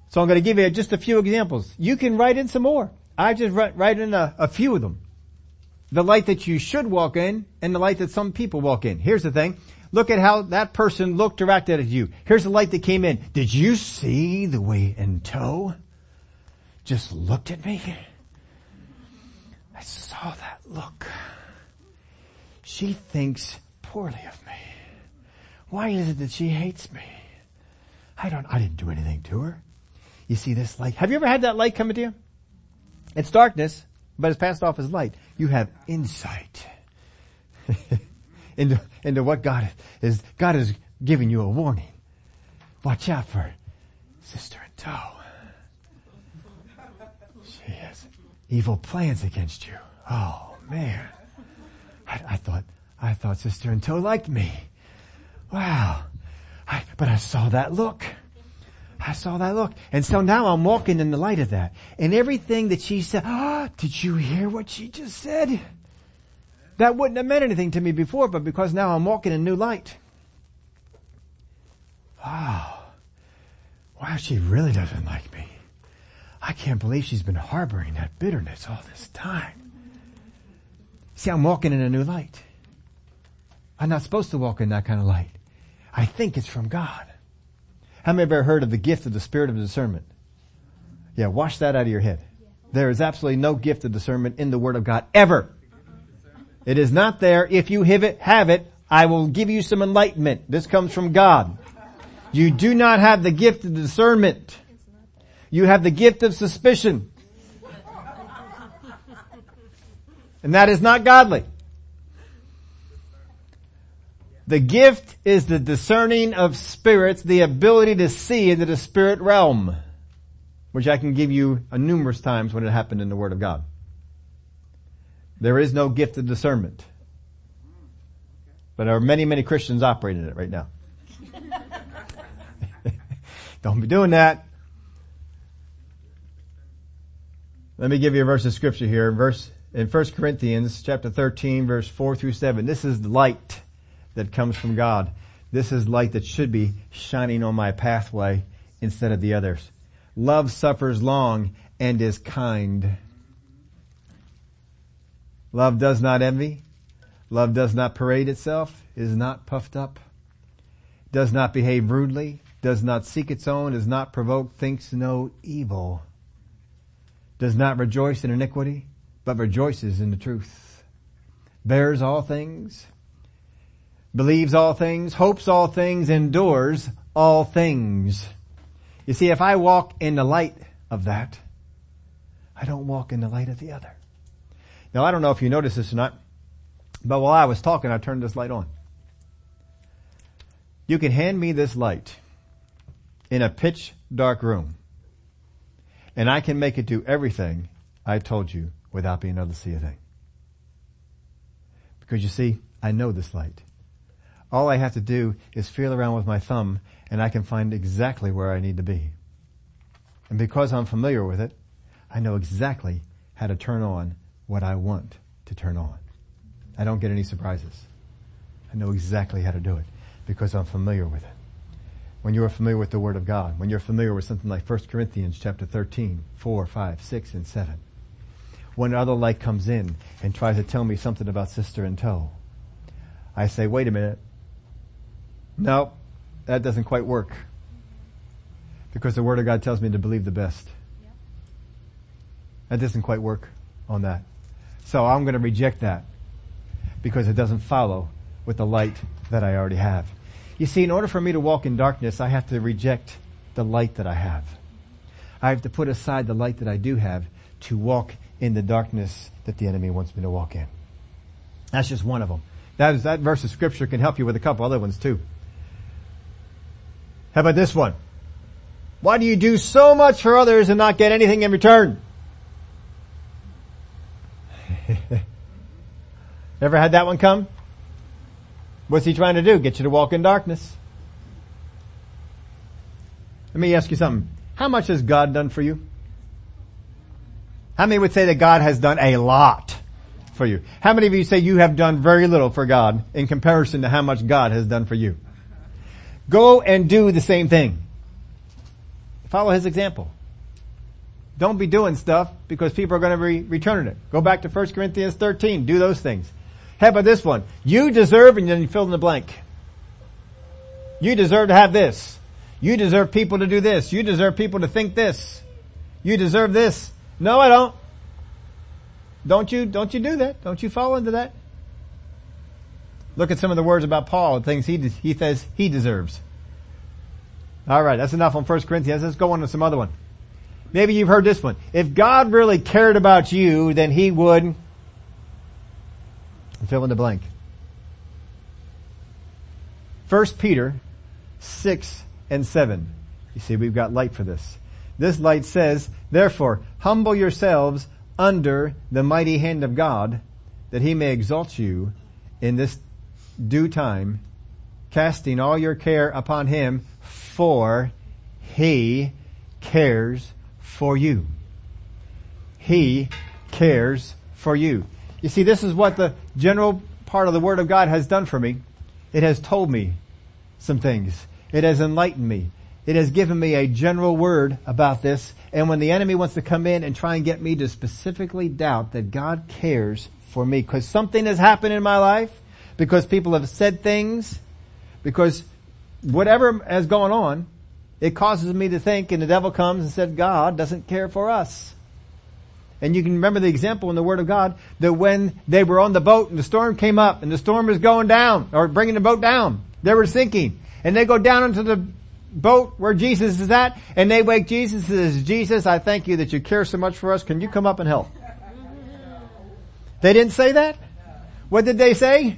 So I'm going to give you just a few examples. You can write in some more. I just write in a few of them. The light that you should walk in and the light that some people walk in. Here's the thing. Look at how that person looked or acted at you. Here's the light that came in. Did you see the way in tow? Just looked at me. I saw that look. She thinks poorly of me. Why is it that she hates me? I didn't do anything to her. You see this light. Have you ever had that light come into you? It's darkness, but it's passed off as light. You have insight into what God is. God is giving you a warning. Watch out for sister in tow. She has evil plans against you. Oh man, I thought sister in tow liked me. Wow, but I saw that look. I saw that look. And so now I'm walking in the light of that. And everything that she said, did you hear what she just said? That wouldn't have meant anything to me before, but because now I'm walking in new light. Wow, she really doesn't like me. I can't believe she's been harboring that bitterness all this time. See, I'm walking in a new light. I'm not supposed to walk in that kind of light. I think it's from God. How many have ever heard of the gift of the spirit of discernment? Yeah, wash that out of your head. There is absolutely no gift of discernment in the Word of God ever. It is not there. If you have it, I will give you some enlightenment. This comes from God. You do not have the gift of discernment. You have the gift of suspicion. And that is not godly. The gift is the discerning of spirits, the ability to see into the spirit realm, which I can give you numerous times when it happened in the Word of God. There is no gift of discernment. But there are many, many Christians operating in it right now. Don't be doing that. Let me give you a verse of scripture here. In 1 Corinthians chapter 13, verse 4 through 7. This is light that comes from God. This is light that should be shining on my pathway instead of the others. Love suffers long and is kind. Love does not envy. Love does not parade itself, is not puffed up, does not behave rudely, does not seek its own, is not provoked, thinks no evil, does not rejoice in iniquity, but rejoices in the truth, bears all things, believes all things, hopes all things, endures all things. You see, if I walk in the light of that, I don't walk in the light of the other. Now, I don't know if you notice this or not, but while I was talking, I turned this light on. You can hand me this light in a pitch dark room, and I can make it do everything I told you without being able to see a thing. Because you see, I know this light. All I have to do is feel around with my thumb, and I can find exactly where I need to be. And because I'm familiar with it, I know exactly how to turn on what I want to turn on. I don't get any surprises. I know exactly how to do it because I'm familiar with it. When you are familiar with the Word of God, when you're familiar with something like 1 Corinthians chapter 13, 4, 5, 6, and 7, when another light comes in and tries to tell me something about sister in tow, I say, wait a minute. No, that doesn't quite work, because the Word of God tells me to believe the best. That doesn't quite work on that. So I'm going to reject that, because it doesn't follow with the light that I already have. You see, in order for me to walk in darkness, I have to reject the light that I have. I have to put aside the light that I do have to walk in the darkness that the enemy wants me to walk in. That's just one of them. That verse of scripture can help you with a couple other ones too. How about this one? Why do you do so much for others and not get anything in return? Ever had that one come? What's he trying to do? Get you to walk in darkness. Let me ask you something. How much has God done for you? How many would say that God has done a lot for you? How many of you say you have done very little for God in comparison to how much God has done for you? Go and do the same thing. Follow his example. Don't be doing stuff because people are going to be returning it. Go back to 1 Corinthians 13. Do those things. How about this one? You deserve, and then you fill in the blank. You deserve to have this. You deserve people to do this. You deserve people to think this. You deserve this. No, I don't. Don't you do that? Don't you fall into that? Look at some of the words about Paul and things he says he deserves. All right, that's enough on 1 Corinthians. Let's go on to some other one. Maybe you've heard this one. If God really cared about you, then he would fill in the blank. 1 Peter 6 and 7. You see, we've got light for this. This light says, therefore, humble yourselves under the mighty hand of God, that he may exalt you in this due time, casting all your care upon him, for he cares for you. He cares for you. You see, this is what the general part of the Word of God has done for me. It has told me some things. It has enlightened me. It has given me a general word about this. And when the enemy wants to come in and try and get me to specifically doubt that God cares for me, because something has happened in my life, because people have said things, because whatever has gone on, It causes me to think, and the devil comes and said, God doesn't care for us. And you can remember the example in the Word of God that when they were on the boat and the storm came up and the storm was going down or bringing the boat down, they were sinking. And they go down into the boat where Jesus is at and they wake Jesus and says, Jesus, I thank you that you care so much for us. Can you come up and help? They didn't say that? What did they say?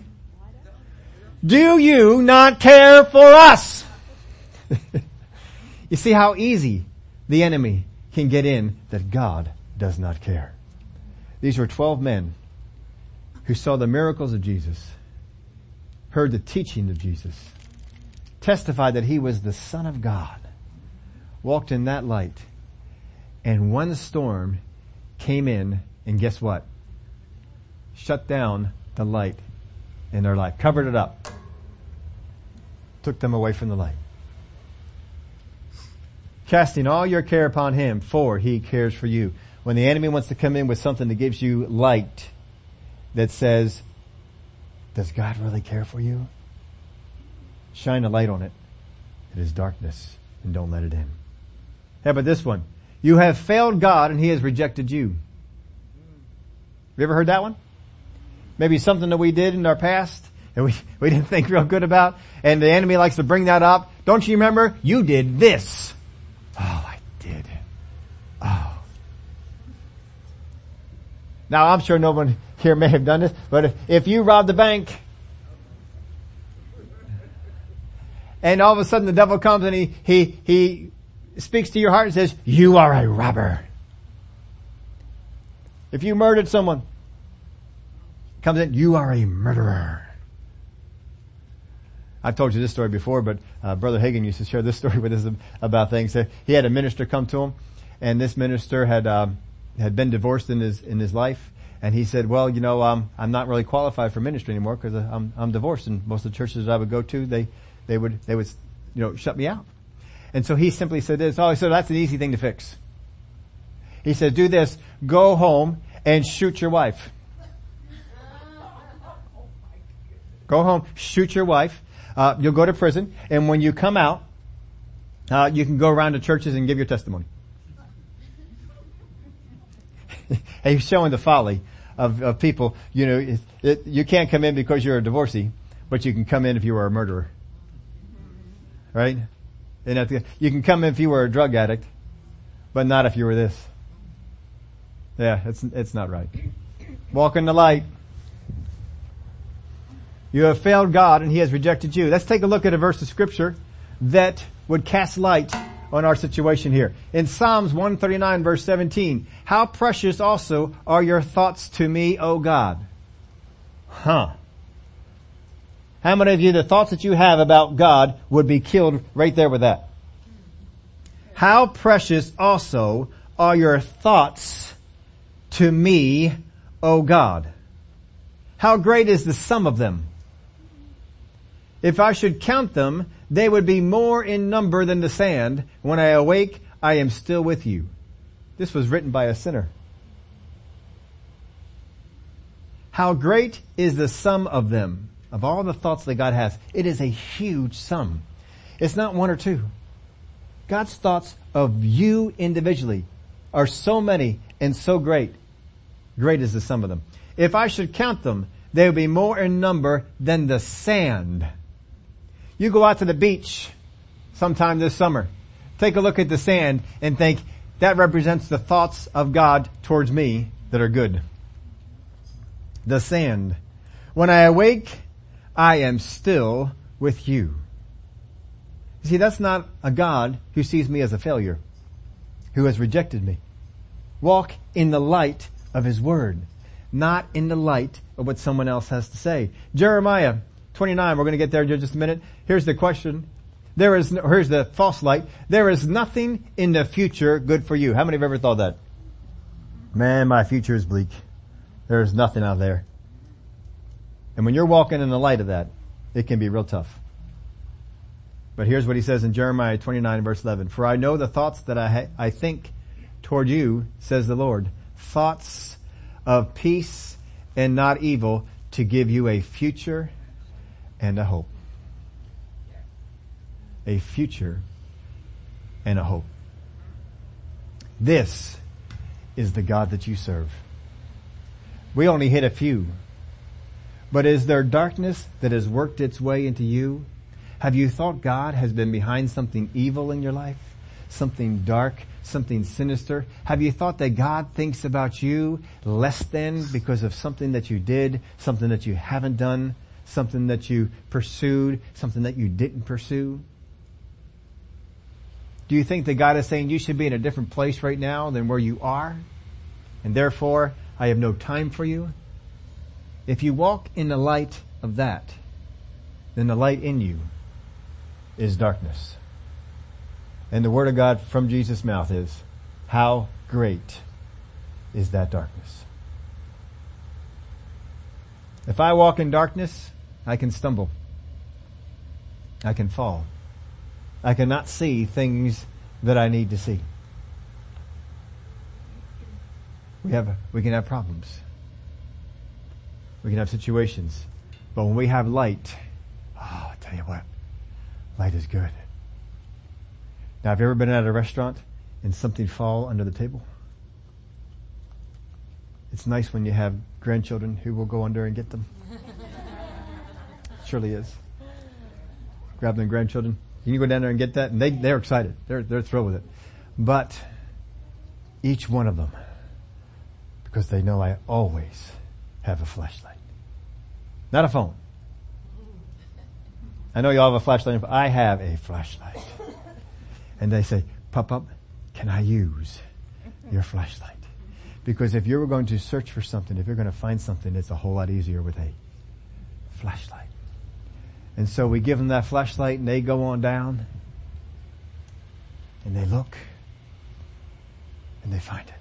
Do you not care for us? You see how easy the enemy can get in that God does not care. These were 12 men who saw the miracles of Jesus, heard the teaching of Jesus, testified that he was the Son of God, walked in that light, and one storm came in, and guess what? Shut down the light in their life, covered it up, took them away from the light. Casting all your care upon him, for he cares for you. When the enemy wants to come in with something that gives you light that says, does God really care for you? Shine a light on it. It is darkness, and don't let it in. How about this one? You have failed God and he has rejected you. You ever heard that one? Maybe something that we did in our past and we didn't think real good about, and the enemy likes to bring that up. Don't you remember? You did this. Oh, I did. Oh. Now, I'm sure no one here may have done this, but if you robbed the bank and all of a sudden the devil comes and he speaks to your heart and says, you are a robber. If you murdered someone, comes in, you are a murderer. I've told you this story before, but Brother Hagin used to share this story with us about things. He had a minister come to him, and this minister had been divorced in his life, and he said, well, you know, I'm not really qualified for ministry anymore because I'm divorced, and most of the churches that I would go to, they would, you know, shut me out. And so he simply said this. Oh, so that's an easy thing to fix. He said, do this, go home and shoot your wife. Go home, shoot your wife. You'll go to prison, and when you come out, you can go around to churches and give your testimony. Hey, you're showing the folly of people. You know, you can't come in because you're a divorcee, but you can come in if you were a murderer, right? And you can come in if you were a drug addict, but not if you were this. Yeah, it's not right. Walk in the light. You have failed God and he has rejected you. Let's take a look at a verse of scripture that would cast light on our situation here. In Psalms 139 verse 17, how precious also are your thoughts to me, O God. Huh. How many of you, the thoughts that you have about God would be killed right there with that? How precious also are your thoughts to me, O God. How great is the sum of them? If I should count them, they would be more in number than the sand. When I awake, I am still with you. This was written by a sinner. How great is the sum of them, of all the thoughts that God has. It is a huge sum. It's not one or two. God's thoughts of you individually are so many and so great. Great is the sum of them. If I should count them, they would be more in number than the sand. You go out to the beach sometime this summer. Take a look at the sand and think, that represents the thoughts of God towards me that are good. The sand. When I awake, I am still with you. You see, that's not a God who sees me as a failure, who has rejected me. Walk in the light of his word, not in the light of what someone else has to say. Jeremiah 29, we're going to get there in just a minute. Here's the question. Here's the false light. There is nothing in the future good for you. How many have ever thought that? Man, my future is bleak. There's nothing out there. And when you're walking in the light of that, it can be real tough. But here's what he says in Jeremiah 29 verse 11. For I know the thoughts that I think toward you, says the Lord. Thoughts of peace and not evil, to give you a future and a hope. A future and a hope. This is the God that you serve. We only hit a few. But is there darkness that has worked its way into you? Have you thought God has been behind something evil in your life? Something dark, something sinister? Have you thought that God thinks about you less than because of something that you did, something that you haven't done, something that you pursued, something that you didn't pursue? Do you think that God is saying you should be in a different place right now than where you are? And therefore, I have no time for you? If you walk in the light of that, then the light in you is darkness. And the word of God from Jesus' mouth is, how great is that darkness? If I walk in darkness, I can stumble. I can fall. I cannot see things that I need to see. We can have problems. We can have situations. But when we have light, I'll tell you what, light is good. Now, have you ever been at a restaurant and something fall under the table? It's nice when you have grandchildren who will go under and get them. It surely is. Grab them, grandchildren. You can go down there and get that, and they're excited. They're thrilled with it. But each one of them, because they know I always have a flashlight. Not a phone. I know you all have a flashlight, but I have a flashlight. And they say, Pop-Up, can I use your flashlight? Because if you were going to search for something, if you're going to find something, it's a whole lot easier with a flashlight. And so we give them that flashlight and they go on down and they look and they find it.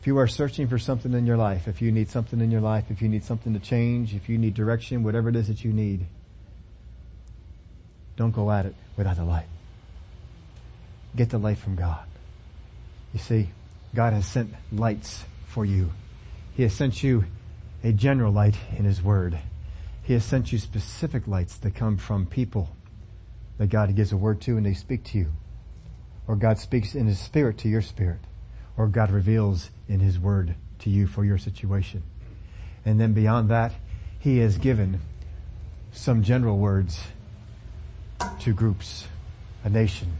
If you are searching for something in your life, if you need something in your life, if you need something to change, if you need direction, whatever it is that you need, don't go at it without the light. Get the light from God. You see, God has sent lights for you. He has sent you a general light in His Word. He has sent you specific lights that come from people that God gives a word to and they speak to you. Or God speaks in His Spirit to your spirit. Or God reveals in His Word to you for your situation. And then beyond that, He has given some general words to groups, a nation,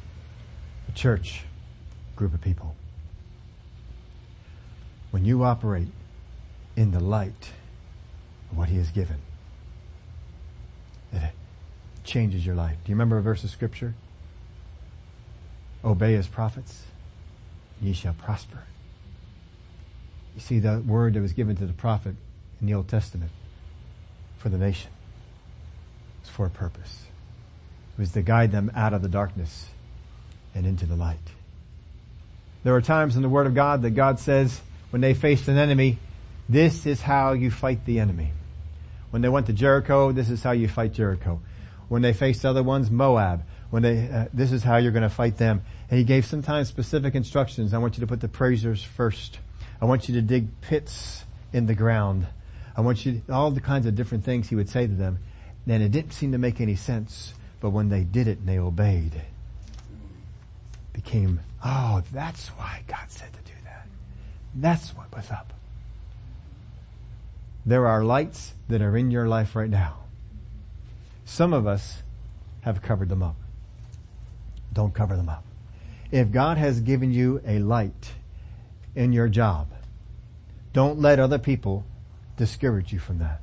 a church, a group of people. When you operate in the light of what He has given, it changes your life. Do you remember a verse of Scripture? Obey His prophets, ye shall prosper. You see, the word that was given to the prophet in the Old Testament for the nation was for a purpose. It was to guide them out of the darkness and into the light. There are times in the Word of God that God says, when they faced an enemy, this is how you fight the enemy. When they went to Jericho, this is how you fight Jericho. When they faced other ones, Moab. When they, this is how you're going to fight them. And He gave sometimes specific instructions. I want you to put the praisers first. I want you to dig pits in the ground. I want you all the kinds of different things He would say to them. And it didn't seem to make any sense. But when they did it and they obeyed, it became, oh, that's why God said to do that. That's what was up. There are lights that are in your life right now. Some of us have covered them up. Don't cover them up. If God has given you a light in your job, don't let other people discourage you from that.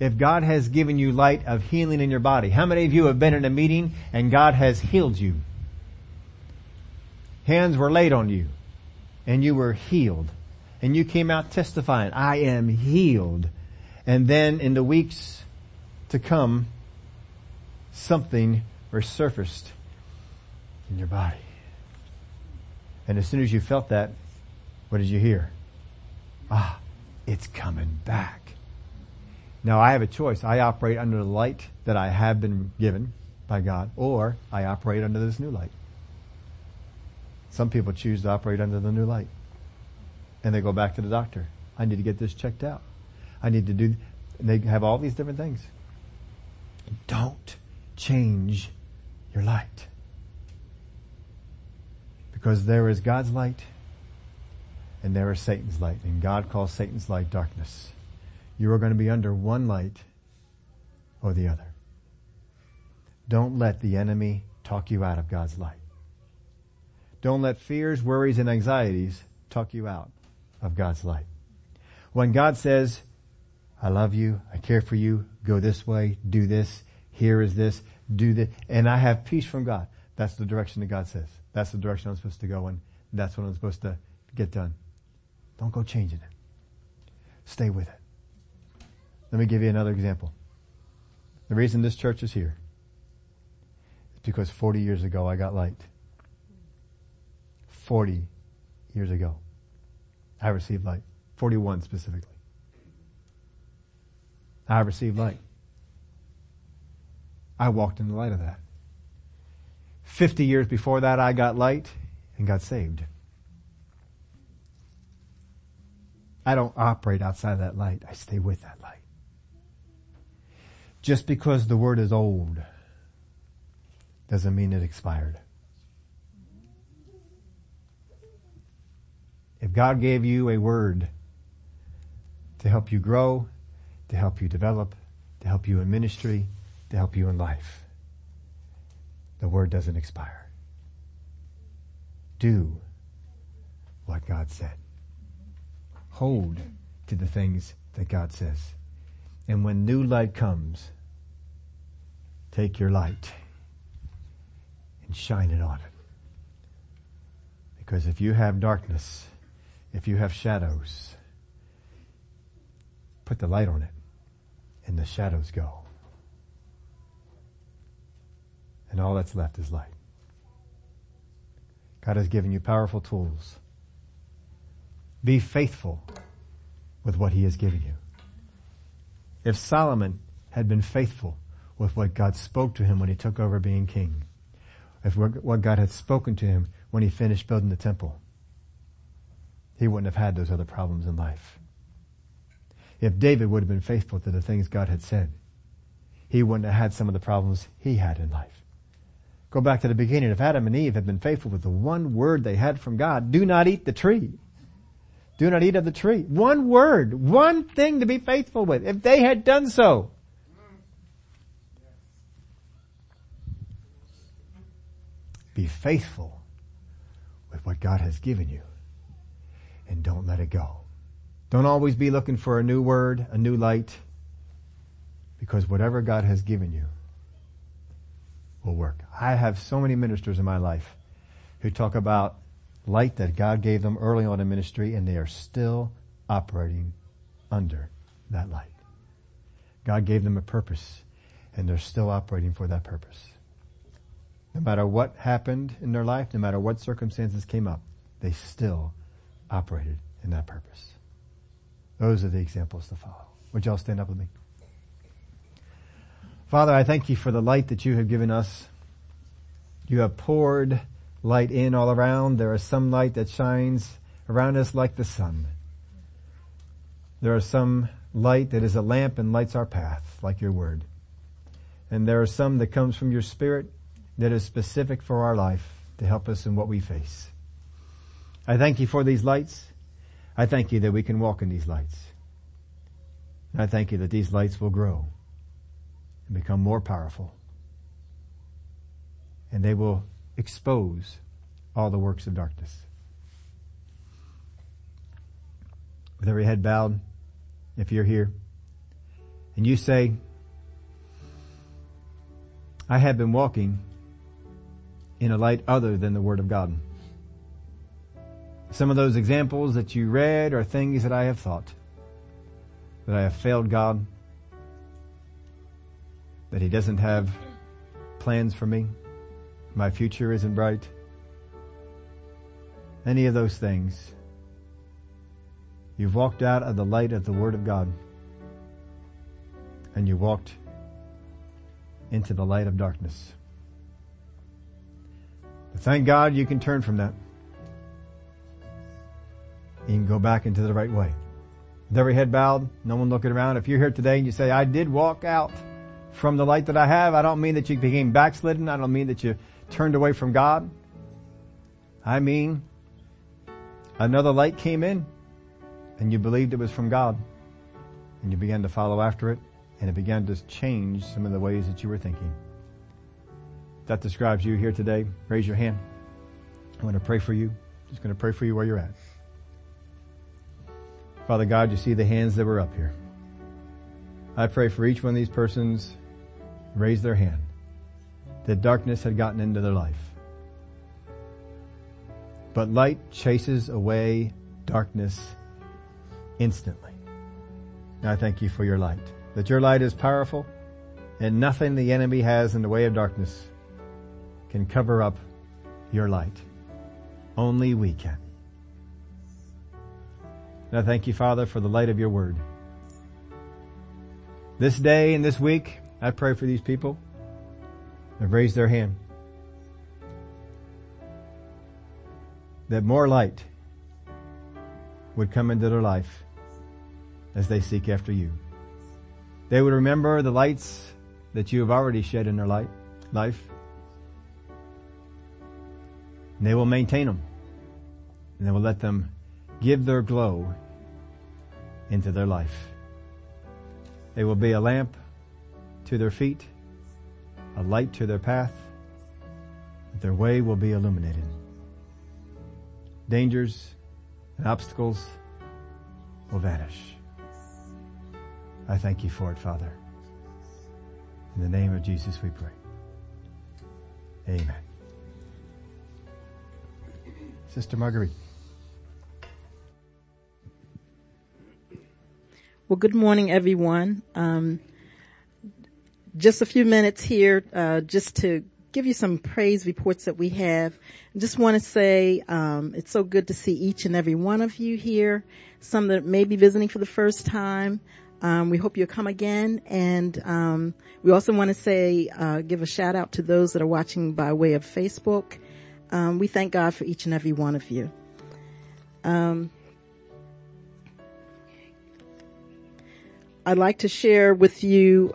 If God has given you light of healing in your body, how many of you have been in a meeting and God has healed you? Hands were laid on you and you were healed. And you came out testifying, I am healed. And then in the weeks to come, something resurfaced in your body. And as soon as you felt that, what did you hear? Ah, it's coming back. Now I have a choice. I operate under the light that I have been given by God, or I operate under this new light. Some people choose to operate under the new light. And they go back to the doctor. I need to get this checked out. I need to do... And they have all these different things. Don't change your light. Because there is God's light and there is Satan's light. And God calls Satan's light darkness. You are going to be under one light or the other. Don't let the enemy talk you out of God's light. Don't let fears, worries, and anxieties talk you out of God's light. When God says, I love you, I care for you, go this way, do this, here is this, do this, and I have peace from God. That's the direction that God says. That's the direction I'm supposed to go in. That's what I'm supposed to get done. Don't go changing it. Stay with it. Let me give you another example. The reason this church is here is because 40 years ago I got light. 40 years ago I received light. 41 specifically. I received light. I walked in the light of that. 50 years before that, I got light and got saved. I don't operate outside of that light. I stay with that light. Just because the word is old doesn't mean it expired. If God gave you a word to help you grow, to help you develop, to help you in ministry, to help you in life, the word doesn't expire. Do what God said. Hold to the things that God says. And when new light comes, take your light and shine it on it. Because if you have darkness, if you have shadows, put the light on it and the shadows go. And all that's left is light. God has given you powerful tools. Be faithful with what he has given you. If Solomon had been faithful with what God spoke to him when he took over being king, if what God had spoken to him when he finished building the temple, he wouldn't have had those other problems in life. If David would have been faithful to the things God had said, he wouldn't have had some of the problems he had in life. Go back to the beginning. If Adam and Eve had been faithful with the one word they had from God, do not eat the tree. Do not eat of the tree. One word, one thing to be faithful with. If they had done so. Be faithful with what God has given you and don't let it go. Don't always be looking for a new word, a new light, because whatever God has given you will work. I have so many ministers in my life who talk about light that God gave them early on in ministry, and they are still operating under that light. God gave them a purpose, and they're still operating for that purpose. No matter what happened in their life, no matter what circumstances came up, they still operated in that purpose. Those are the examples to follow. Would y'all stand up with me? Father, I thank you for the light that you have given us. You have poured light in all around. There is some light that shines around us like the sun. There is some light that is a lamp and lights our path, like your word. And there is some that comes from your Spirit that is specific for our life to help us in what we face. I thank you for these lights. I thank you that we can walk in these lights. And I thank you that these lights will grow and become more powerful. And they will expose all the works of darkness. With every head bowed, if you're here, and you say, I have been walking in a light other than the Word of God. Some of those examples that you read are things that I have thought, that I have failed God, that He doesn't have plans for me, my future isn't bright, any of those things. You've walked out of the light of the Word of God, and you walked into the light of darkness. But thank God you can turn from that. You can go back into the right way. With every head bowed, no one looking around. If you're here today and you say, I did walk out from the light that I have, I don't mean that you became backslidden. I don't mean that you turned away from God. I mean, another light came in and you believed it was from God and you began to follow after it and it began to change some of the ways that you were thinking. If that describes you here today, raise your hand. I'm going to pray for you. I'm just going to pray for you where you're at. Father God, you see the hands that were up here. I pray for each one of these persons raise their hand, that darkness had gotten into their life. But light chases away darkness instantly. And I thank you for your light, that your light is powerful and nothing the enemy has in the way of darkness can cover up your light. Only we can. And I thank you, Father, for the light of your word. This day and this week, I pray for these people that raised their hand, that more light would come into their life as they seek after you. They would remember the lights that you have already shed in their life. And they will maintain them. And they will let them give their glow into their life. They will be a lamp to their feet, a light to their path, that their way will be illuminated. Dangers and obstacles will vanish. I thank you for it, Father. In the name of Jesus we pray. Amen. Sister Marguerite. Well, good morning, everyone. Just a few minutes here, just to give you some praise reports that we have. I just want to say, it's so good to see each and every one of you here. Some that may be visiting for the first time. We hope you'll come again. And, we also want to say, give a shout out to those that are watching by way of Facebook. We thank God for each and every one of you. I'd like to share with you,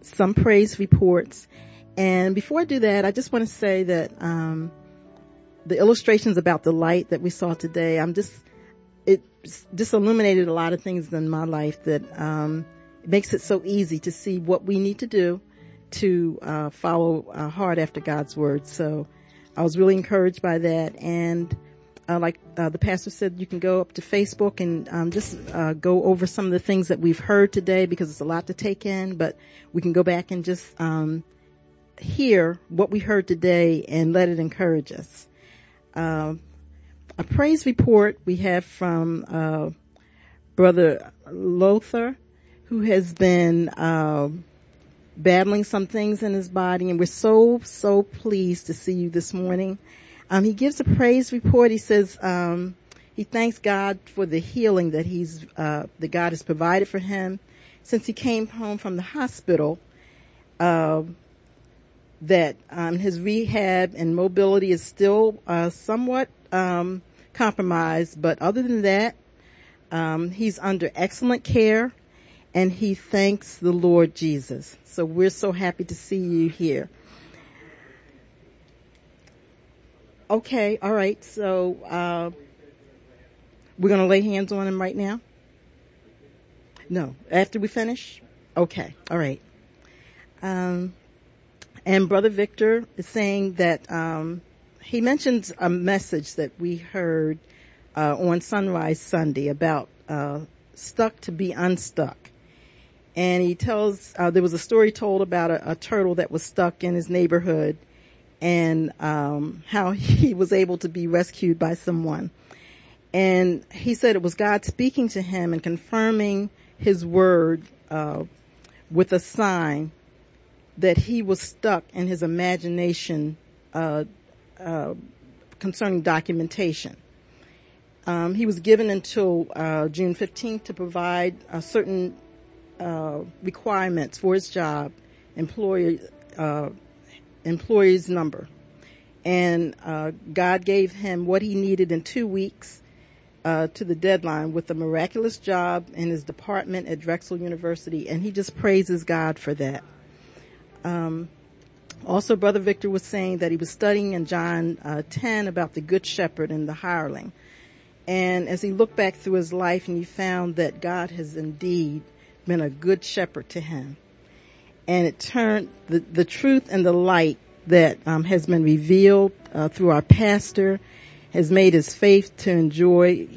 some praise reports. And before I do that, I just want to say that the illustrations about the light that we saw today, it just illuminated a lot of things in my life that it makes it so easy to see what we need to do to follow hard after God's word. So I was really encouraged by that. And like the pastor said, you can go up to Facebook and just go over some of the things that we've heard today, because it's a lot to take in, but we can go back and just hear what we heard today and let it encourage us. A praise report we have from Brother Lothar, who has been battling some things in his body, and we're so pleased to see you this morning. He gives a praise report. He says, he thanks God for the healing that that God has provided for him since he came home from the hospital, that his rehab and mobility is still, somewhat, compromised. But other than that, he's under excellent care and he thanks the Lord Jesus. So we're so happy to see you here. Okay, all right. So we're going to lay hands on him right now? No, after we finish? Okay, all right. And Brother Victor is saying that he mentions a message that we heard on Sunrise Sunday about stuck to be unstuck. And he tells there was a story told about a turtle that was stuck in his neighborhood, and how he was able to be rescued by someone. And he said it was God speaking to him and confirming his word with a sign that he was stuck in his imagination concerning documentation. He was given until June 15th to provide certain requirements for his job, employee's number. And God gave him what he needed in 2 weeks to the deadline, with a miraculous job in his department at Drexel University, and he just praises God for that. Also, Brother Victor was saying that he was studying in John 10 about the Good Shepherd and the hireling. And as he looked back through his life, and he found that God has indeed been a good shepherd to him. And it turned the truth and the light that has been revealed through our pastor has made his faith to enjoy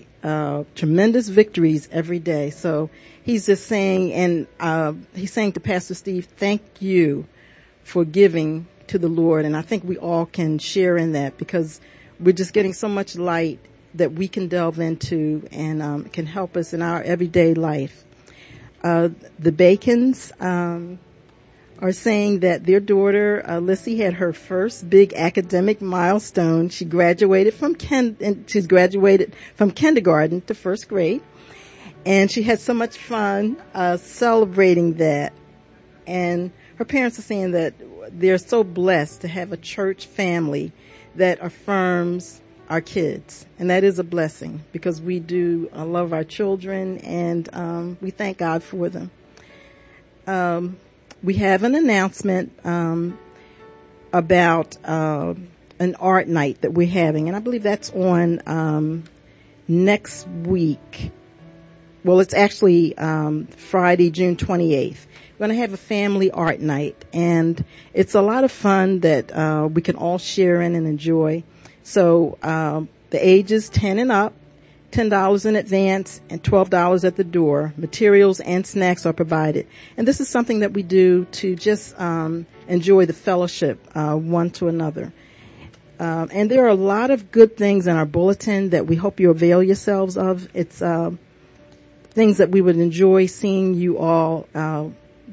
tremendous victories every day. So he's just saying, and he's saying to Pastor Steve, thank you for giving to the Lord. And I think we all can share in that, because we're just getting so much light that we can delve into and can help us in our everyday life. The Bacons are saying that their daughter, Lissy, had her first big academic milestone. She graduated from kindergarten to first grade, and she had so much fun celebrating that. And her parents are saying that they're so blessed to have a church family that affirms our kids, and that is a blessing, because we do love our children, and we thank God for them. We have an announcement about an art night that we're having, and I believe that's on next week. Well, it's actually Friday, June 28th. We're going to have a family art night, and it's a lot of fun that we can all share in and enjoy. So the ages 10 and up, $10 in advance and $12 at the door. Materials and snacks are provided. And this is something that we do to just enjoy the fellowship one to another. And there are a lot of good things in our bulletin that we hope you avail yourselves of. It's things that we would enjoy seeing you all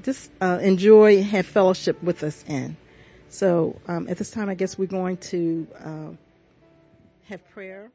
just enjoy, have fellowship with us in. So at this time, I guess we're going to have prayer.